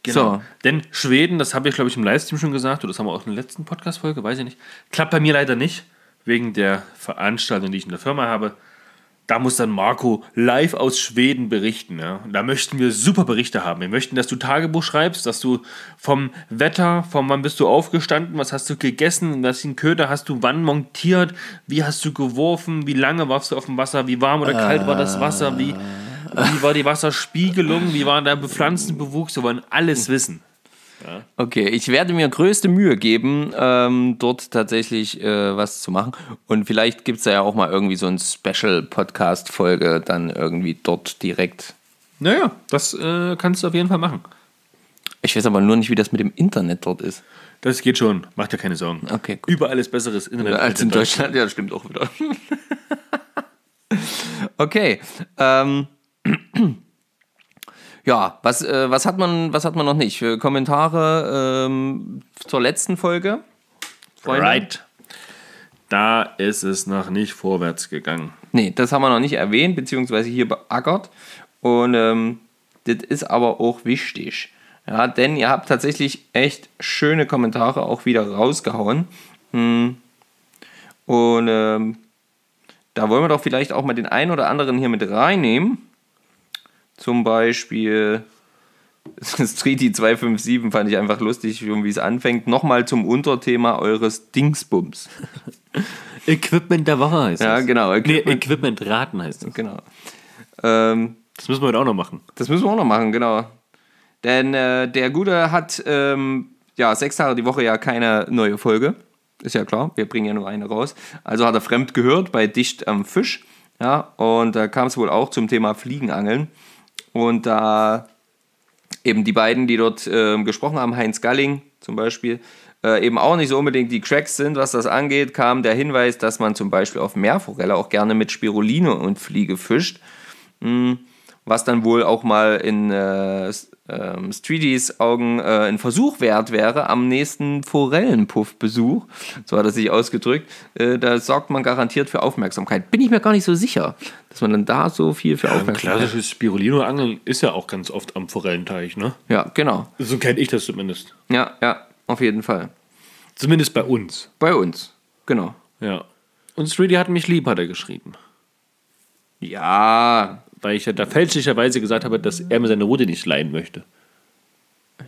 Genau. So. Denn Schweden, das habe ich, glaube ich, im Livestream schon gesagt, oder das haben wir auch in der letzten Podcast-Folge, weiß ich nicht. Klappt bei mir leider nicht, wegen der Veranstaltung, die ich in der Firma habe. Da muss dann Marco live aus Schweden berichten. Ja? Da möchten wir super Berichte haben. Wir möchten, dass du Tagebuch schreibst, dass du vom Wetter, vom wann bist du aufgestanden, was hast du gegessen, welchen Köder hast du wann montiert, wie hast du geworfen, wie lange warfst du auf dem Wasser, wie warm oder kalt war das Wasser, wie, wie war die Wasserspiegelung, wie war der Pflanzenbewuchs. Wir wollen alles wissen. Ja. Okay, ich werde mir größte Mühe geben, ähm, dort tatsächlich äh, was zu machen. Und vielleicht gibt es da ja auch mal irgendwie so eine Special-Podcast-Folge dann irgendwie dort direkt. Naja, das äh, kannst du auf jeden Fall machen. Ich weiß aber nur nicht, wie das mit dem Internet dort ist. Das geht schon, mach dir keine Sorgen. Okay, gut. Überall ist besseres Internet als in Deutschland. Ja, das stimmt auch wieder. Okay, ähm... Ja, was, äh, was, hat man, was hat man noch nicht? Für Kommentare ähm, zur letzten Folge? Freunde? Right. Da ist es noch nicht vorwärts gegangen. Nee, das haben wir noch nicht erwähnt, beziehungsweise hier beackert. Und ähm, das ist aber auch wichtig. Ja, denn ihr habt tatsächlich echt schöne Kommentare auch wieder rausgehauen. Und ähm, da wollen wir doch vielleicht auch mal den einen oder anderen hier mit reinnehmen. Zum Beispiel Striti zwei fünf sieben fand ich einfach lustig, wie es anfängt. Nochmal zum Unterthema eures Dingsbums. Equipment der Woche heißt ja, das. Ja, genau. Equipment, nee, Equipment raten heißt das. Genau. Ähm, das müssen wir heute auch noch machen. Das müssen wir auch noch machen, genau. Denn äh, der Gute hat ähm, ja sechs Tage die Woche ja keine neue Folge. Ist ja klar, wir bringen ja nur eine raus. Also hat er fremd gehört bei Dicht am Fisch. Ja, und da kam es wohl auch zum Thema Fliegenangeln. Und da eben die beiden, die dort äh, gesprochen haben, Heinz Galling zum Beispiel, äh, eben auch nicht so unbedingt die Cracks sind, was das angeht, kam der Hinweis, dass man zum Beispiel auf Meerforelle auch gerne mit Spiruline und Fliege fischt, mh, was dann wohl auch mal in äh, äh, Streeties Augen äh, ein Versuch wert wäre am nächsten Forellenpuffbesuch, so hat er sich ausgedrückt, äh, da sorgt man garantiert für Aufmerksamkeit. Bin ich mir gar nicht so sicher, dass man dann da so viel für ja, Aufmerksamkeit... Klassisches Spirulino-Angeln ist ja auch ganz oft am Forellenteich, ne? Ja, genau. So kenne ich das zumindest. Ja, ja, auf jeden Fall. Zumindest bei uns. Bei uns, genau. Ja. Und Streety hat mich lieb, hat er geschrieben. Ja... Weil ich ja da fälschlicherweise gesagt habe, dass er mir seine Rute nicht leihen möchte. Ja,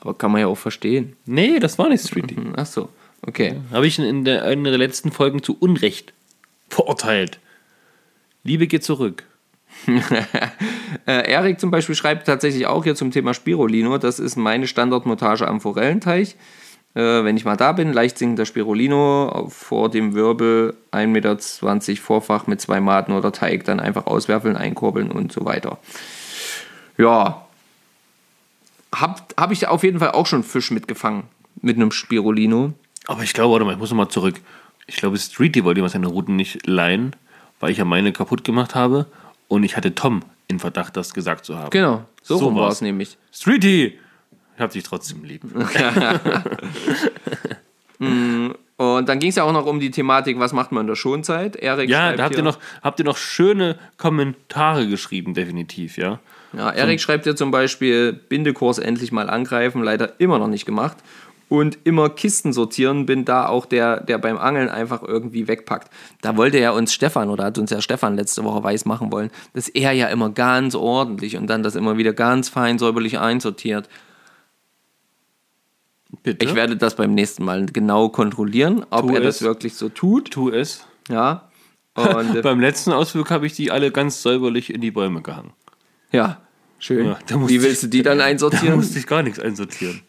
aber kann man ja auch verstehen. Nee, das war nicht Streety. Ach so, okay. Ja, habe ich in der, in der letzten Folgen zu Unrecht verurteilt. Liebe geht zurück. äh, Erik zum Beispiel schreibt tatsächlich auch hier zum Thema Spirulino. Das ist meine Standardmontage am Forellenteich. Äh, wenn ich mal da bin, leicht sinkender Spirulino vor dem Wirbel, ein Meter zwanzig Vorfach mit zwei Maden oder Teig, dann einfach auswerfeln, einkurbeln und so weiter. Ja, habe hab ich auf jeden Fall auch schon Fisch mitgefangen mit einem Spirulino. Aber ich glaube, warte mal, ich muss nochmal zurück. Ich glaube, Streety wollte immer seine Routen nicht leihen, weil ich ja meine kaputt gemacht habe und ich hatte Tom in Verdacht, das gesagt zu haben. Genau, so, so war es nämlich. Streety! Ich hab dich trotzdem lieb. Und dann ging es ja auch noch um die Thematik, was macht man in der Schonzeit? Erik ja, da habt ihr, noch, habt ihr noch schöne Kommentare geschrieben, definitiv, ja. Ja, Erik so. Schreibt ja zum Beispiel, Bindekurs endlich mal angreifen, leider immer noch nicht gemacht. Und immer Kisten sortieren, bin da auch der, der beim Angeln einfach irgendwie wegpackt. Da wollte ja uns Stefan, oder hat uns ja Stefan letzte Woche weiß machen wollen, dass er ja immer ganz ordentlich und dann das immer wieder ganz fein säuberlich einsortiert. Bitte? Ich werde das beim nächsten Mal genau kontrollieren, ob tu er es. das wirklich so tut. Tu es. Ja. Und beim letzten Ausflug habe ich die alle ganz säuberlich in die Bäume gehangen. Ja, schön. Ja, wie willst ich, du die dann einsortieren? Da musste ich gar nichts einsortieren.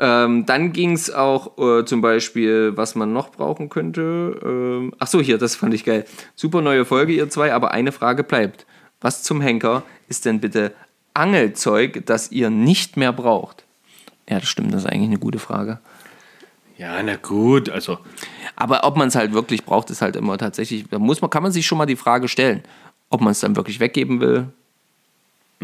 ähm, dann ging es auch äh, zum Beispiel, was man noch brauchen könnte. Ähm, ach so, hier, das fand ich geil. Super neue Folge, ihr zwei, aber eine Frage bleibt. Was zum Henker ist denn bitte Angelzeug, das ihr nicht mehr braucht? Ja, das stimmt, das ist eigentlich eine gute Frage. Ja, na gut, also. Aber ob man es halt wirklich braucht, ist halt immer tatsächlich, da muss man, kann man sich schon mal die Frage stellen, ob man es dann wirklich weggeben will.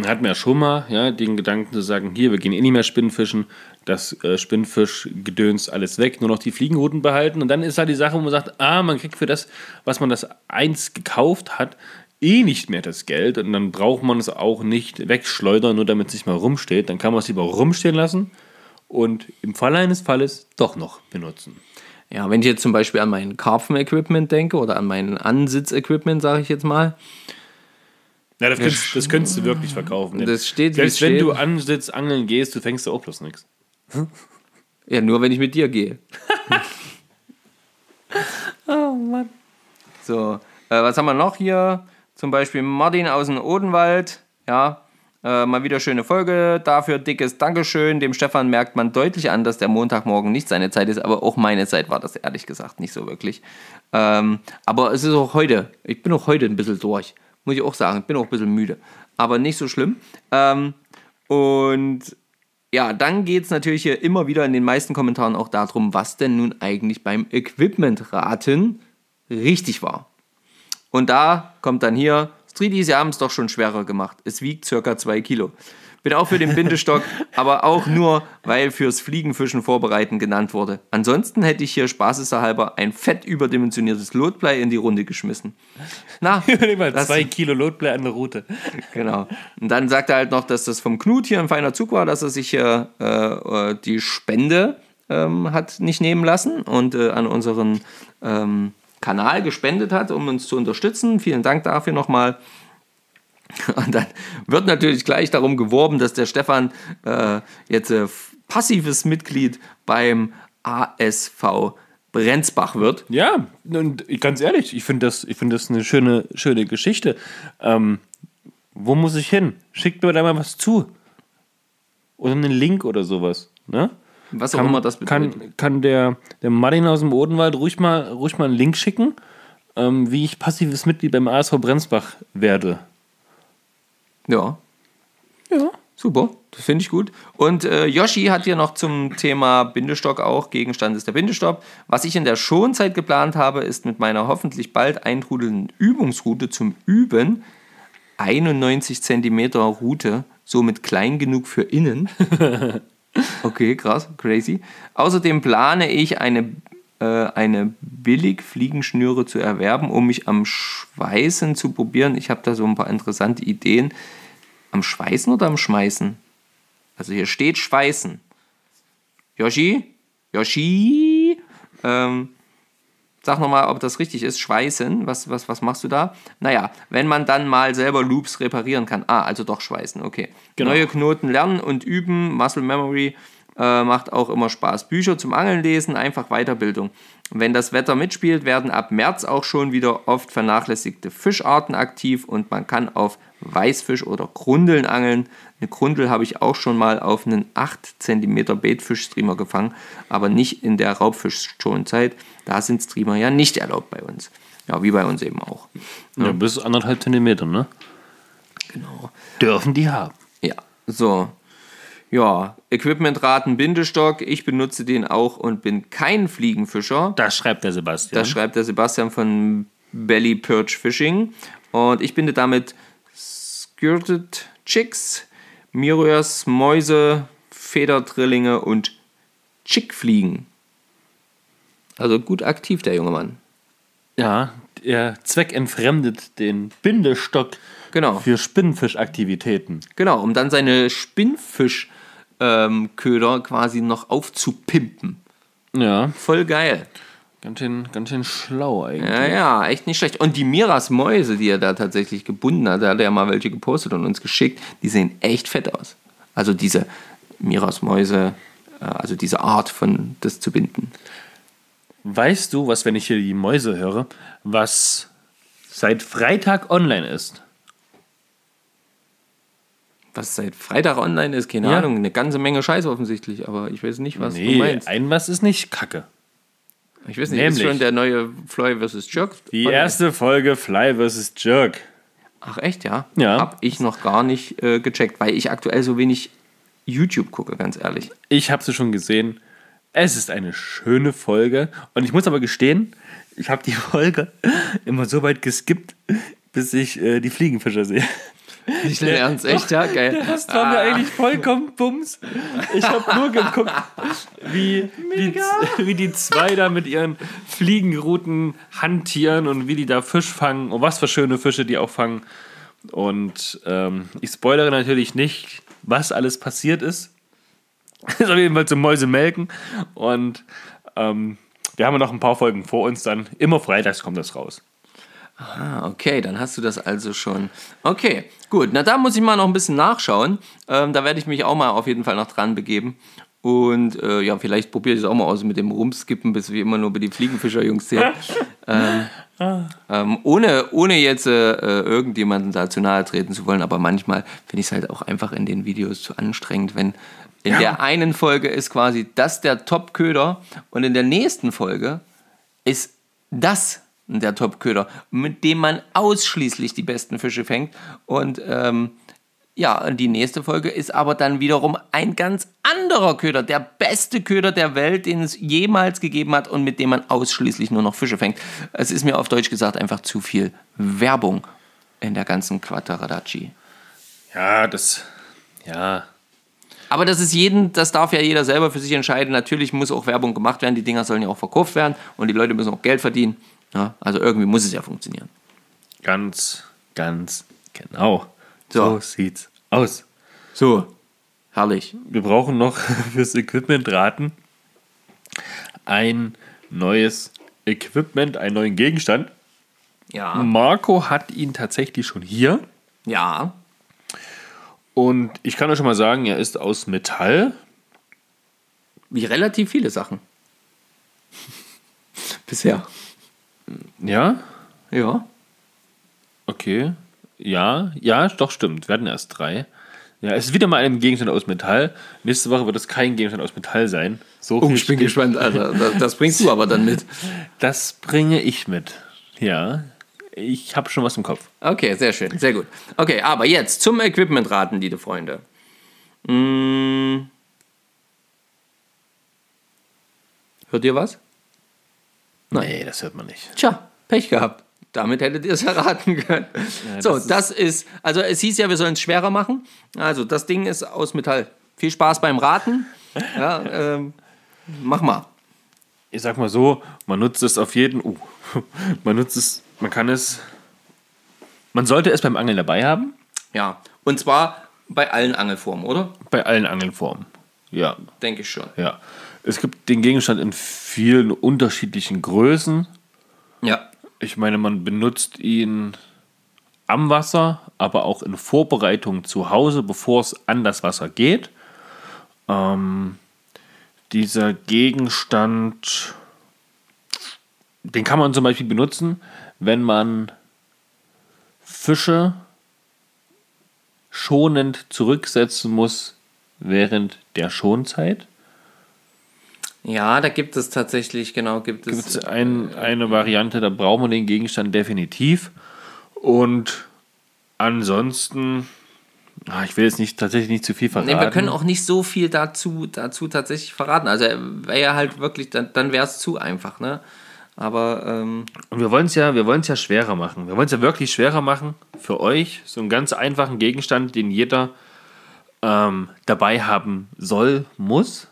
Hat mir ja schon mal ja, den Gedanken zu sagen, hier, wir gehen eh nicht mehr Spinnenfischen, das äh, Spinnenfischgedöns alles weg, nur noch die Fliegenruten behalten. Und dann ist halt die Sache, wo man sagt, ah, man kriegt für das, was man das einst gekauft hat, eh nicht mehr das Geld. Und dann braucht man es auch nicht wegschleudern, nur damit es nicht mal rumsteht. Dann kann man es lieber rumstehen lassen und im Fall eines Falles doch noch benutzen. Ja, wenn ich jetzt zum Beispiel an mein Karpfen-Equipment denke oder an mein Ansitz-Equipment, sage ich jetzt mal, ja, das, könntest, das könntest du wirklich verkaufen. Das steht, selbst wenn steht. Du ansitzt, angeln gehst, du fängst da auch bloß nichts. Ja, nur wenn ich mit dir gehe. Oh Mann. So, äh, was haben wir noch hier? Zum Beispiel Martin aus dem Odenwald. Ja, äh, mal wieder schöne Folge. Dafür dickes Dankeschön. Dem Stefan merkt man deutlich an, dass der Montagmorgen nicht seine Zeit ist. Aber auch meine Zeit war das ehrlich gesagt nicht so wirklich. Ähm, aber es ist auch heute. Ich bin auch heute ein bisschen durch. Muss ich auch sagen, ich bin auch ein bisschen müde. Aber nicht so schlimm. Ähm, und ja, dann geht es natürlich hier immer wieder in den meisten Kommentaren auch darum, was denn nun eigentlich beim Equipment-Raten richtig war. Und da kommt dann hier, Streeties, Sie haben es doch schon schwerer gemacht. Es wiegt ca. zwei Kilo. Bin auch für den Bindestock, aber auch nur, weil fürs Fliegenfischen vorbereiten genannt wurde. Ansonsten hätte ich hier spaßeshalber ein fett überdimensioniertes Lotblei in die Runde geschmissen. Na, mal zwei Kilo Lotblei an der Rute. Genau. Und dann sagt er halt noch, dass das vom Knut hier ein feiner Zug war, dass er sich hier äh, die Spende ähm, hat nicht nehmen lassen und äh, an unseren ähm, Kanal gespendet hat, um uns zu unterstützen. Vielen Dank dafür nochmal. Und dann wird natürlich gleich darum geworben, dass der Stefan äh, jetzt äh, passives Mitglied beim A S V Brenzbach wird. Ja, und ganz ehrlich, ich finde das, ich find das eine schöne, schöne Geschichte. Ähm, wo muss ich hin? Schickt mir da mal was zu. Oder einen Link oder sowas. Ne? Was auch kann, immer das bedeutet. Kann, kann der, der Martin aus dem Odenwald ruhig mal, ruhig mal einen Link schicken, ähm, wie ich passives Mitglied beim A S V Brenzbach werde. Ja. Ja, super. Das finde ich gut. Und äh, Yoshi hat hier noch zum Thema Bindestock auch, Gegenstand ist der Bindestock. Was ich in der Schonzeit geplant habe, ist mit meiner hoffentlich bald eintrudelnden Übungsrute zum Üben einundneunzig Zentimeter Rute, somit klein genug für innen. Okay, krass, crazy. Außerdem plane ich eine, äh, eine Billig-Fliegenschnüre zu erwerben, um mich am Schweißen zu probieren. Ich habe da so ein paar interessante Ideen. Am Schweißen oder am Schmeißen? Also hier steht Schweißen. Yoshi? Yoshi? Ähm, sag nochmal, ob das richtig ist. Schweißen? Was, was, was machst du da? Naja, wenn man dann mal selber Loops reparieren kann. Ah, also doch Schweißen, okay. Genau. Neue Knoten lernen und üben. Muscle Memory äh, macht auch immer Spaß. Bücher zum Angeln lesen, einfach Weiterbildung. Wenn das Wetter mitspielt, werden ab März auch schon wieder oft vernachlässigte Fischarten aktiv und man kann auf Weißfisch oder Grundeln angeln. Eine Grundel habe ich auch schon mal auf einen acht Zentimeter Baitfischstreamer gefangen, aber nicht in der Raubfischschonzeit. Da sind Streamer ja nicht erlaubt bei uns. Ja, wie bei uns eben auch. Ja, bis anderthalb Zentimeter, ne? Genau. Dürfen die haben. Ja, so. Ja, Equipmentraten, Bindestock, ich benutze den auch und bin kein Fliegenfischer. Das schreibt der Sebastian. Das schreibt der Sebastian von Belly Perch Fishing. Und ich binde damit Skirted Chicks, Mirrors, Mäuse, Federdrillinge und Chickfliegen. Also gut aktiv, der junge Mann. Ja, er zweckentfremdet den Bindestock, genau, für Spinnenfischaktivitäten. Genau, um dann seine Spinnfisch Köder quasi noch aufzupimpen. Ja. Voll geil. Ganz schön, ganz schön schlau eigentlich. Ja, ja, echt nicht schlecht. Und die Miras Mäuse, die er da tatsächlich gebunden hat, da hat er ja mal welche gepostet und uns geschickt, die sehen echt fett aus. Also diese Miras Mäuse, also diese Art von das zu binden. Weißt du, was, wenn ich hier die Mäuse höre, was seit Freitag online ist? Was seit Freitag online ist, keine ja. Ahnung, eine ganze Menge Scheiße offensichtlich, aber ich weiß nicht, was nee, du meinst. Ein was ist nicht Kacke. Ich weiß nicht, nämlich ist schon der neue Fly versus. Jerk. Die online. Erste Folge Fly versus. Jerk. Ach echt, ja? Ja. Hab ich noch gar nicht äh, gecheckt, weil ich aktuell so wenig YouTube gucke, ganz ehrlich. Ich habe sie schon gesehen. Es ist eine schöne Folge. Und ich muss aber gestehen, ich habe die Folge immer so weit geskippt, bis ich äh, die Fliegenfischer sehe. Nicht dein Ernst, echt, ja? Geil. Der Rest war ah. mir eigentlich vollkommen Bums. Ich habe nur geguckt, wie die, wie die zwei da mit ihren Fliegenruten hantieren und wie die da Fisch fangen und was für schöne Fische die auch fangen. Und ähm, ich spoilere natürlich nicht, was alles passiert ist. Das ist auf jeden Fall zum Mäusemelken. Und ähm, wir haben noch ein paar Folgen vor uns dann. Immer freitags kommt das raus. Ah, okay, dann hast du das also schon. Okay, gut, na da muss ich mal noch ein bisschen nachschauen. Ähm, da werde ich mich auch mal auf jeden Fall noch dran begeben. Und äh, ja, vielleicht probiere ich es auch mal aus mit dem Rumskippen, bis wir immer nur über die Fliegenfischer-Jungs sehen. ähm, ähm, ohne, ohne jetzt äh, irgendjemanden da zu nahe treten zu wollen, aber manchmal finde ich es halt auch einfach in den Videos zu anstrengend, wenn in ja. der einen Folge ist quasi das der Top-Köder und in der nächsten Folge ist das der Top-Köder, mit dem man ausschließlich die besten Fische fängt. Und ähm, ja, die nächste Folge ist aber dann wiederum ein ganz anderer Köder, der beste Köder der Welt, den es jemals gegeben hat und mit dem man ausschließlich nur noch Fische fängt. Es ist mir auf Deutsch gesagt einfach zu viel Werbung in der ganzen Quattaradacci. Ja, das, ja... Aber das ist jeden, das darf ja jeder selber für sich entscheiden. Natürlich muss auch Werbung gemacht werden. Die Dinger sollen ja auch verkauft werden und die Leute müssen auch Geld verdienen. Ja, also irgendwie muss es ja funktionieren. Ganz, ganz genau. So, so sieht's aus. So, herrlich. Wir brauchen noch fürs Equipment raten ein neues Equipment, einen neuen Gegenstand. Ja. Marco hat ihn tatsächlich schon hier. Ja. Und ich kann euch schon mal sagen, er ist aus Metall. Wie relativ viele Sachen. Bisher. Ja? Ja. Okay. Ja, ja, doch stimmt. Wir hatten erst drei. Ja, es ist wieder mal ein Gegenstand aus Metall. Nächste Woche wird es kein Gegenstand aus Metall sein. So viel oh, ich bin steht. gespannt, Alter. Das, das bringst du aber dann mit. Das bringe ich mit. Ja. Ich habe schon was im Kopf. Okay, sehr schön, sehr gut. Okay, aber jetzt zum Equipment raten, liebe Freunde. Hm. Hört ihr was? Nein. Nee, das hört man nicht. Tja, Pech gehabt. Damit hättet ihr es erraten können. Ja, das so, ist das ist, also es hieß ja, wir sollen es schwerer machen. Also das Ding ist aus Metall. Viel Spaß beim Raten. Ja, ähm, mach mal. Ich sag mal so, man nutzt es auf jeden... Uh, man nutzt es... Man kann es, man sollte es beim Angeln dabei haben. Ja, und zwar bei allen Angelformen, oder? Bei allen Angelformen, ja. Denke ich schon. Ja, es gibt den Gegenstand in vielen unterschiedlichen Größen. Ja. Ich meine, man benutzt ihn am Wasser, aber auch in Vorbereitung zu Hause, bevor es an das Wasser geht. Ähm, dieser Gegenstand, den kann man zum Beispiel benutzen, wenn man Fische schonend zurücksetzen muss während der Schonzeit. Ja, da gibt es tatsächlich, genau, gibt es... Gibt es ein, eine Variante, da braucht man den Gegenstand definitiv. Und ansonsten, ach, ich will jetzt nicht, tatsächlich nicht zu viel verraten. Nee, wir können auch nicht so viel dazu, dazu tatsächlich verraten. Also wäre ja halt wirklich, dann, dann wäre es zu einfach, ne? Aber, ähm und wir wollen es ja, wir wollen es ja schwerer machen. Wir wollen es ja wirklich schwerer machen für euch. So einen ganz einfachen Gegenstand, den jeder ähm, dabei haben soll, muss.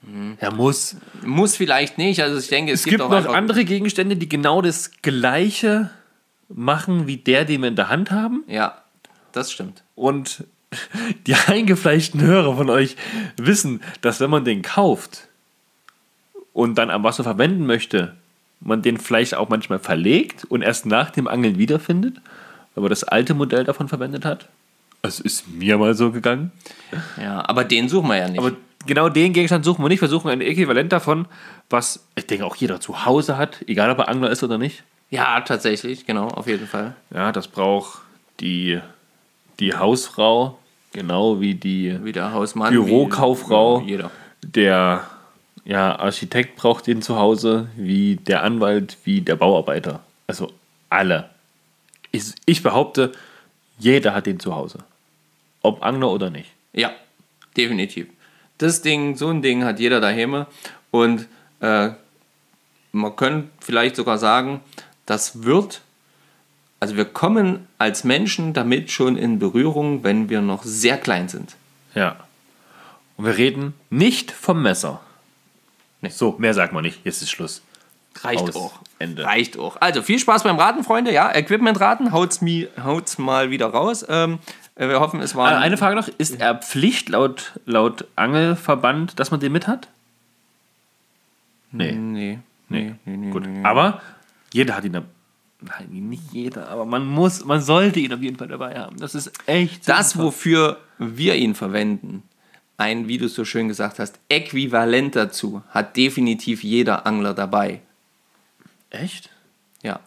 Mhm. Ja, muss. Muss vielleicht nicht. Also ich denke, es, es gibt, gibt auch noch andere Gegenstände, die genau das Gleiche machen wie der, den wir in der Hand haben. Ja, das stimmt. Und die eingefleischten Hörer von euch wissen, dass wenn man den kauft und dann am Wasser verwenden möchte, man den vielleicht auch manchmal verlegt und erst nach dem Angeln wiederfindet, weil man das alte Modell davon verwendet hat. Es ist mir mal so gegangen. Ja, aber den suchen wir ja nicht. Aber genau den Gegenstand suchen wir nicht. Wir suchen ein Äquivalent davon, was ich denke auch jeder zu Hause hat, egal ob er Angler ist oder nicht. Ja, tatsächlich, genau, auf jeden Fall. Ja, das braucht die, die Hausfrau, genau wie die wie der Hausmann, Bürokauffrau, wie jeder. Der ja, Architekt braucht den zu Hause, wie der Anwalt, wie der Bauarbeiter. Also alle. Ich, ich behaupte, jeder hat den zu Hause. Ob Angler oder nicht. Ja, definitiv. Das Ding, so ein Ding hat jeder daheim und äh, man könnte vielleicht sogar sagen, das wird, also wir kommen als Menschen damit schon in Berührung, wenn wir noch sehr klein sind. Ja. Und wir reden nicht vom Messer. Nee. So, mehr sagt man nicht. Jetzt ist Schluss. Reicht Aus. auch. Ende. Reicht auch. Also viel Spaß beim Raten, Freunde. Ja, Equipment-Raten. Haut's, mi, haut's mal wieder raus. Ähm, wir hoffen, es war... Also eine Frage noch. Ist er Pflicht laut, laut Angelverband, dass man den mit hat? Nee. Nee. Nee. nee. nee. Gut. Aber jeder hat ihn dabei. Nein, nicht jeder. Aber man muss, man sollte ihn auf jeden Fall dabei haben. Das ist echt... Das, super. Wofür wir ihn verwenden... Ein, wie du so schön gesagt hast, äquivalent dazu hat definitiv jeder Angler dabei. Echt? Ja.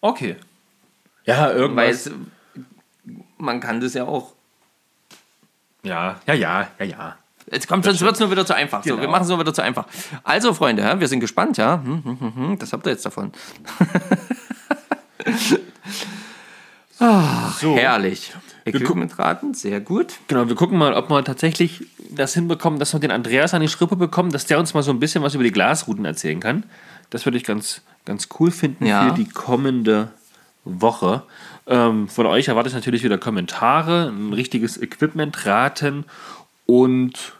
Okay. Ja, irgendwas. Es, man kann das ja auch. Ja, ja, ja, ja, ja. Jetzt kommt, sonst wird es nur wieder zu einfach. Genau. So, wir machen es nur wieder zu einfach. Also, Freunde, wir sind gespannt, ja. Das habt ihr jetzt davon. Ach, so. Herrlich. Equipment-Raten, sehr gut. Genau, wir gucken mal, ob wir tatsächlich das hinbekommen, dass wir den Andreas an die Schrippe bekommen, dass der uns mal so ein bisschen was über die Glasruten erzählen kann. Das würde ich ganz, ganz cool finden ja. für die kommende Woche. Ähm, von euch erwarte ich natürlich wieder Kommentare, ein richtiges Equipment-Raten und...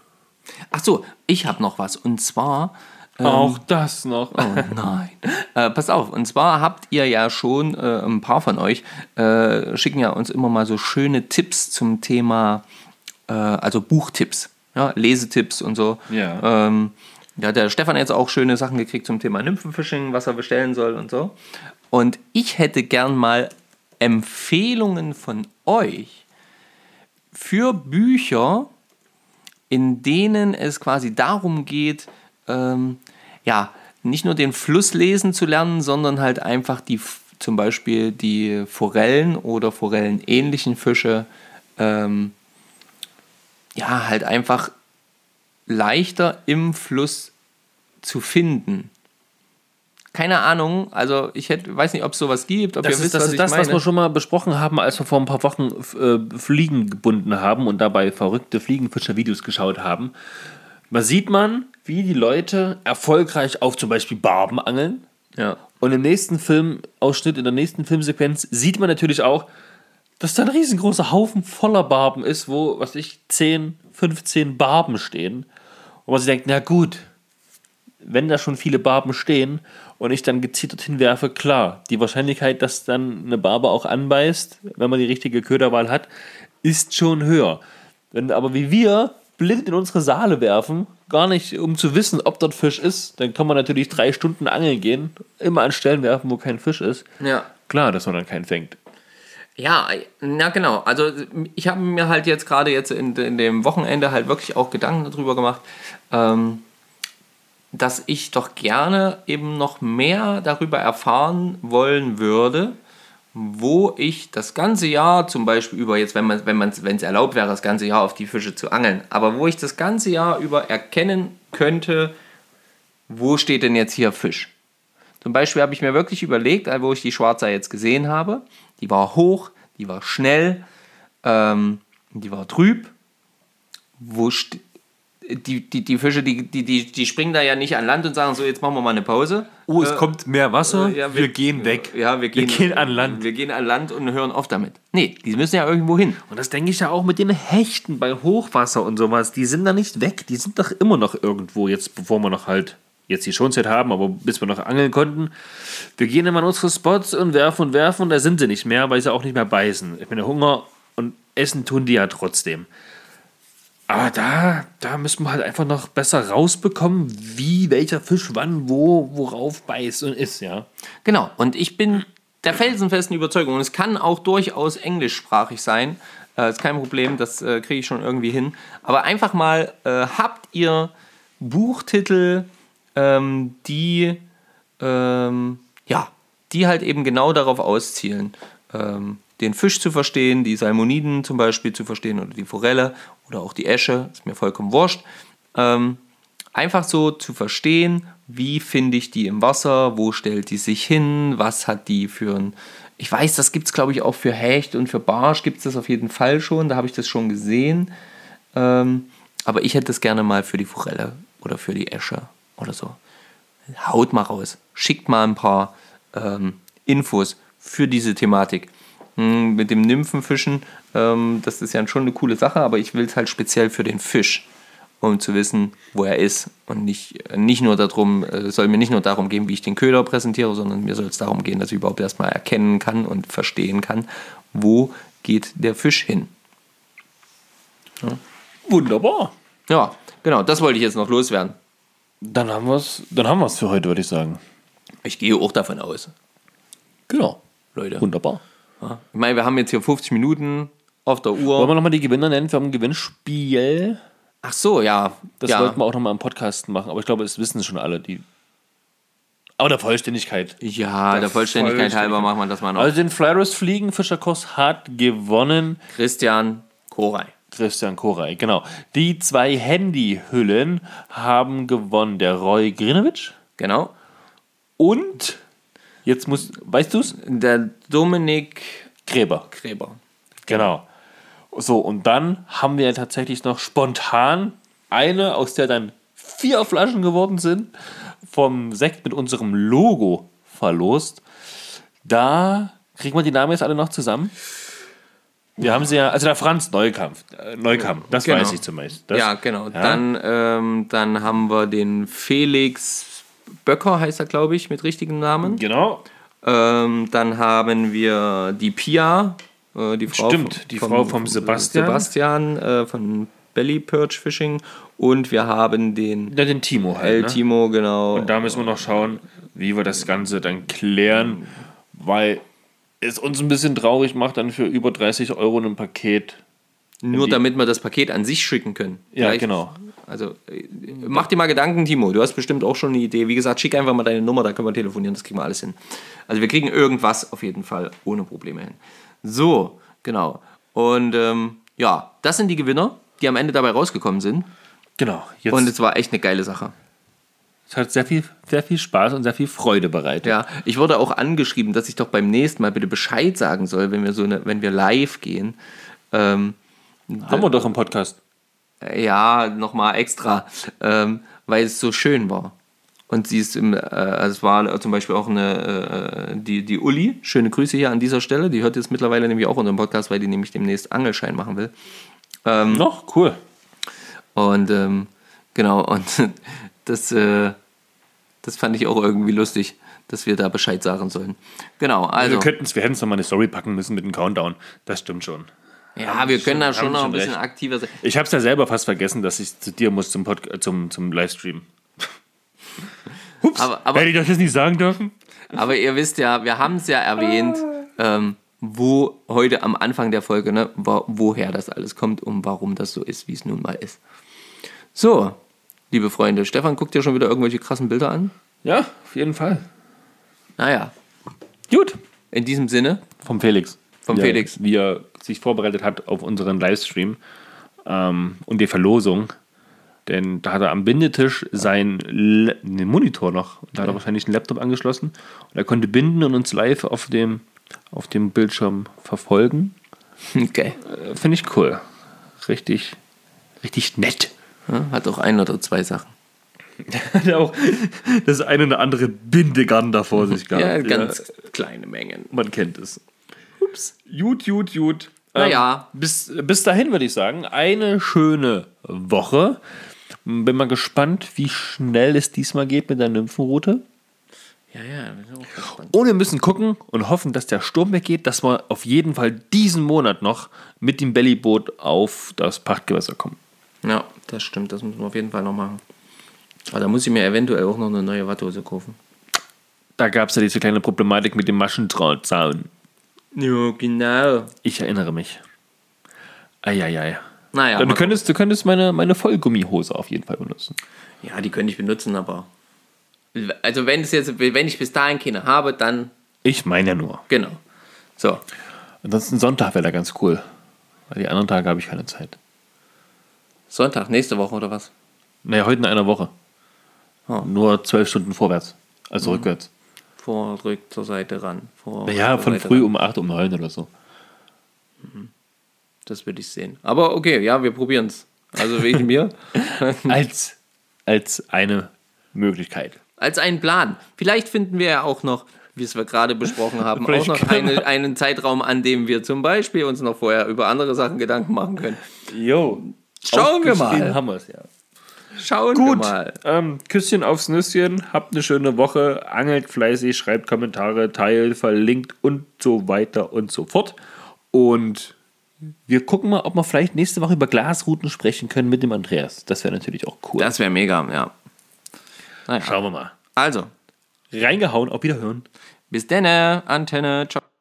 Ach so, ich habe noch was und zwar... Auch ähm, das noch. Oh nein. äh, passt auf, und zwar habt ihr ja schon, äh, ein paar von euch, äh, schicken ja uns immer mal so schöne Tipps zum Thema, äh, also Buchtipps, ja, Lesetipps und so. Ja. Ähm, ja, der Stefan hat jetzt auch schöne Sachen gekriegt zum Thema Nymphenfishing, was er bestellen soll und so. Und ich hätte gern mal Empfehlungen von euch für Bücher, in denen es quasi darum geht, Ähm, ja, nicht nur den Fluss lesen zu lernen, sondern halt einfach die, zum Beispiel die Forellen oder forellenähnlichen Fische, ähm, ja, halt einfach leichter im Fluss zu finden. Keine Ahnung, also ich hätte, weiß nicht, ob es sowas gibt. Ob das ihr ist, wisst, das, was ist ich das meine. Was wir schon mal besprochen haben, als wir vor ein paar Wochen äh, Fliegen gebunden haben und dabei verrückte Fliegenfischer-Videos geschaut haben. Man sieht man, wie die Leute erfolgreich auf zum Beispiel Barben angeln. Ja. Und im nächsten Filmausschnitt, in der nächsten Filmsequenz, sieht man natürlich auch, dass da ein riesengroßer Haufen voller Barben ist, wo, was weiß ich, zehn, fünfzehn Barben stehen. Und man sich denkt, na gut, wenn da schon viele Barben stehen und ich dann gezielt dorthin werfe, klar, die Wahrscheinlichkeit, dass dann eine Barbe auch anbeißt, wenn man die richtige Köderwahl hat, ist schon höher. Wenn aber wie wir blind in unsere Saale werfen, gar nicht, um zu wissen, ob dort Fisch ist, dann kann man natürlich drei Stunden angeln gehen, immer an Stellen werfen, wo kein Fisch ist. Ja. Klar, dass man dann keinen fängt. Ja, na genau. Also ich habe mir halt jetzt gerade jetzt in, in dem Wochenende halt wirklich auch Gedanken darüber gemacht, ähm, dass ich doch gerne eben noch mehr darüber erfahren wollen würde, wo ich das ganze Jahr zum Beispiel über, jetzt wenn man, wenn man, wenn es erlaubt wäre, das ganze Jahr auf die Fische zu angeln, aber wo ich das ganze Jahr über erkennen könnte, wo steht denn jetzt hier Fisch? Zum Beispiel habe ich mir wirklich überlegt, wo ich die Schwarza jetzt gesehen habe, die war hoch, die war schnell, ähm, die war trüb, wo st- Die, die, die Fische, die, die, die springen da ja nicht an Land und sagen so, jetzt machen wir mal eine Pause. Oh, es äh, kommt mehr Wasser, äh, ja, wir, wir gehen weg. Ja, wir gehen, wir gehen an Land. Wir gehen an Land und hören auf damit. Nee, die müssen ja irgendwo hin. Und das denke ich ja auch mit den Hechten bei Hochwasser und sowas. Die sind da nicht weg, die sind doch immer noch irgendwo, jetzt bevor wir noch halt jetzt die Schonzeit haben, aber bis wir noch angeln konnten. Wir gehen immer an unsere Spots und werfen und werfen und da sind sie nicht mehr, weil sie auch nicht mehr beißen. Ich meine, Hunger und Essen tun die ja trotzdem. Aber da, da müssen wir halt einfach noch besser rausbekommen, wie welcher Fisch wann, wo, worauf beißt und ist, ja. Genau, und ich bin der felsenfesten Überzeugung, und es kann auch durchaus englischsprachig sein, äh, ist kein Problem, das äh, kriege ich schon irgendwie hin, aber einfach mal, äh, habt ihr Buchtitel, ähm, die, ähm, ja, die halt eben genau darauf auszielen, ähm, den Fisch zu verstehen, die Salmoniden zum Beispiel zu verstehen oder die Forelle oder auch die Esche, ist mir vollkommen wurscht. Ähm, einfach so zu verstehen, wie finde ich die im Wasser, wo stellt die sich hin, was hat die für ein... Ich weiß, das gibt es glaube ich auch für Hecht und für Barsch gibt es das auf jeden Fall schon, da habe ich das schon gesehen. Ähm, aber ich hätte es gerne mal für die Forelle oder für die Esche oder so. Haut mal raus, schickt mal ein paar ähm, Infos für diese Thematik. Hm, mit dem Nymphenfischen, ähm, das ist ja schon eine coole Sache, aber ich will es halt speziell für den Fisch, um zu wissen, wo er ist. Und nicht, nicht nur darum, es soll mir nicht nur darum gehen, wie ich den Köder präsentiere, sondern mir soll es darum gehen, dass ich überhaupt erstmal erkennen kann und verstehen kann, wo geht der Fisch hin. Ja. Wunderbar. Ja, genau, das wollte ich jetzt noch loswerden. Dann haben wir es dann haben wir es für heute, würde ich sagen. Ich gehe auch davon aus. Genau, Leute. Wunderbar. Ja. Ich meine, wir haben jetzt hier fünfzig Minuten auf der Uhr. Wollen wir nochmal die Gewinner nennen? Wir haben ein Gewinnspiel. Ach so, ja. Das ja. wollten wir auch nochmal im Podcast machen. Aber ich glaube, es wissen schon alle, die... Aber der Vollständigkeit. Ja, der, der Vollständigkeit, Vollständigkeit halber machen wir das mal noch. Also den Fly versus. Fliegenfischerkurs hat gewonnen... Christian Korey. Christian Korey, genau. Die zwei Handyhüllen haben gewonnen. Der Roy Grinewitsch. Genau. Und, jetzt muss, weißt du es? Der Dominik Gräber. Gräber. Genau. So, und dann haben wir tatsächlich noch spontan eine, aus der dann vier Flaschen geworden sind, vom Sekt mit unserem Logo verlost. Da kriegen wir die Namen jetzt alle noch zusammen. Wir haben sie ja, also der Franz Neukampf, Neukamp, das genau. weiß ich zumindest. Das, ja, genau. Ja. Dann, ähm, dann haben wir den Felix Böcker, heißt er, glaube ich, mit richtigem Namen. Genau. Ähm, dann haben wir die Pia, äh, die Frau Stimmt, vom, die Frau vom, vom Sebastian, Sebastian äh, von Belly Perch Fishing. Und wir haben den... Ja, den Timo halt. El ne? Timo, genau. Und da müssen wir noch schauen, wie wir das Ganze dann klären, weil... es uns ein bisschen traurig macht, dann für über dreißig Euro ein Paket. Nur damit wir das Paket an sich schicken können. Ja, vielleicht. Genau. Also mach dir mal Gedanken, Timo. Du hast bestimmt auch schon eine Idee. Wie gesagt, schick einfach mal deine Nummer, da können wir telefonieren, das kriegen wir alles hin. Also wir kriegen irgendwas auf jeden Fall ohne Probleme hin. So, genau. Und ähm, ja, das sind die Gewinner, die am Ende dabei rausgekommen sind. Genau. Jetzt. Und es war echt eine geile Sache. Es hat sehr viel, sehr viel Spaß und sehr viel Freude bereitet. Ja, ich wurde auch angeschrieben, dass ich doch beim nächsten Mal bitte Bescheid sagen soll, wenn wir so eine, wenn wir live gehen. Ähm, Haben wir doch im Podcast. Ja, nochmal extra, ähm, weil es so schön war. Und sie ist im, äh, es war zum Beispiel auch eine, äh, die, die Uli, schöne Grüße hier an dieser Stelle, die hört jetzt mittlerweile nämlich auch unseren Podcast, weil die nämlich demnächst Angelschein machen will. Ähm, noch, cool. Und ähm, genau, und Das, äh, das fand ich auch irgendwie lustig, dass wir da Bescheid sagen sollen. Genau, also. Wir könnten es, wir hätten es nochmal eine Story packen müssen mit einem Countdown. Das stimmt schon. Ja, ja wir können da schon noch ein bisschen recht. aktiver sein. Ich habe es ja selber fast vergessen, dass ich zu dir muss zum, Pod- äh, zum, zum Livestream. Ups, aber, aber, hätte ich euch das nicht sagen dürfen? Aber ihr wisst ja, wir haben es ja erwähnt, ähm, wo heute am Anfang der Folge, ne, wo, woher das alles kommt und warum das so ist, wie es nun mal ist. So. Liebe Freunde, Stefan guckt dir schon wieder irgendwelche krassen Bilder an? Ja, auf jeden Fall. Naja. Gut. In diesem Sinne. Vom Felix. Vom ja, Felix. Wie er sich vorbereitet hat auf unseren Livestream ähm, und die Verlosung. Denn da hat er am Bindetisch seinen Le- ne Monitor noch. Da hat er wahrscheinlich einen Laptop angeschlossen. Und er konnte binden und uns live auf dem, auf dem Bildschirm verfolgen. Okay. Äh, finde ich cool. Richtig, richtig nett. Hat auch ein oder zwei Sachen. Hat auch das eine oder andere Bindegarn da vor sich gehabt. Ja, ganz ja. kleine Mengen. Man kennt es. Ups. Gut, gut, gut. Naja. Ähm, bis, bis dahin würde ich sagen, eine schöne Woche. Bin mal gespannt, wie schnell es diesmal geht mit der Nymphenroute. Ja, ja, bin ich auch gespannt. Und wir müssen gucken und hoffen, dass der Sturm weggeht, dass wir auf jeden Fall diesen Monat noch mit dem Bellyboot auf das Pachtgewässer kommen. Ja, das stimmt, das müssen wir auf jeden Fall noch machen. Aber da muss ich mir eventuell auch noch eine neue Watthose kaufen. Da gab es ja diese kleine Problematik mit dem Maschendrahtzaun. Ja, genau. Ich erinnere mich. Eieiei. Naja. Du könntest, du könntest meine, meine Vollgummihose auf jeden Fall benutzen. Ja, die könnte ich benutzen, aber... Also wenn, es jetzt, wenn ich bis dahin keine habe, dann... Ich meine ja nur. Genau. So. Ansonsten Sonntag wäre da ganz cool. Weil die anderen Tage habe ich keine Zeit. Sonntag, nächste Woche oder was? Naja, heute in einer Woche. Oh. Nur zwölf Stunden vorwärts, also mhm. rückwärts. Vorrück zur Seite ran. Vor, naja, von Seite früh ran. Um acht, um neun oder so. Das würde ich sehen. Aber okay, ja, wir probieren es. Also wegen mir. als, als eine Möglichkeit. Als einen Plan. Vielleicht finden wir ja auch noch, wie es wir gerade besprochen haben, auch noch eine, einen Zeitraum, an dem wir zum Beispiel uns noch vorher über andere Sachen Gedanken machen können. Jo. Schauen wir mal. Haben wir es, ja. Schauen Gut. wir mal. Ähm, Küsschen aufs Nüsschen, habt eine schöne Woche, angelt fleißig, schreibt Kommentare, teilt, verlinkt und so weiter und so fort. Und wir gucken mal, ob wir vielleicht nächste Woche über Glasruten sprechen können mit dem Andreas. Das wäre natürlich auch cool. Das wäre mega, ja. Naja. Schauen wir mal. Also. Reingehauen, auf Wiederhören. Bis dann, Antenne. Ciao.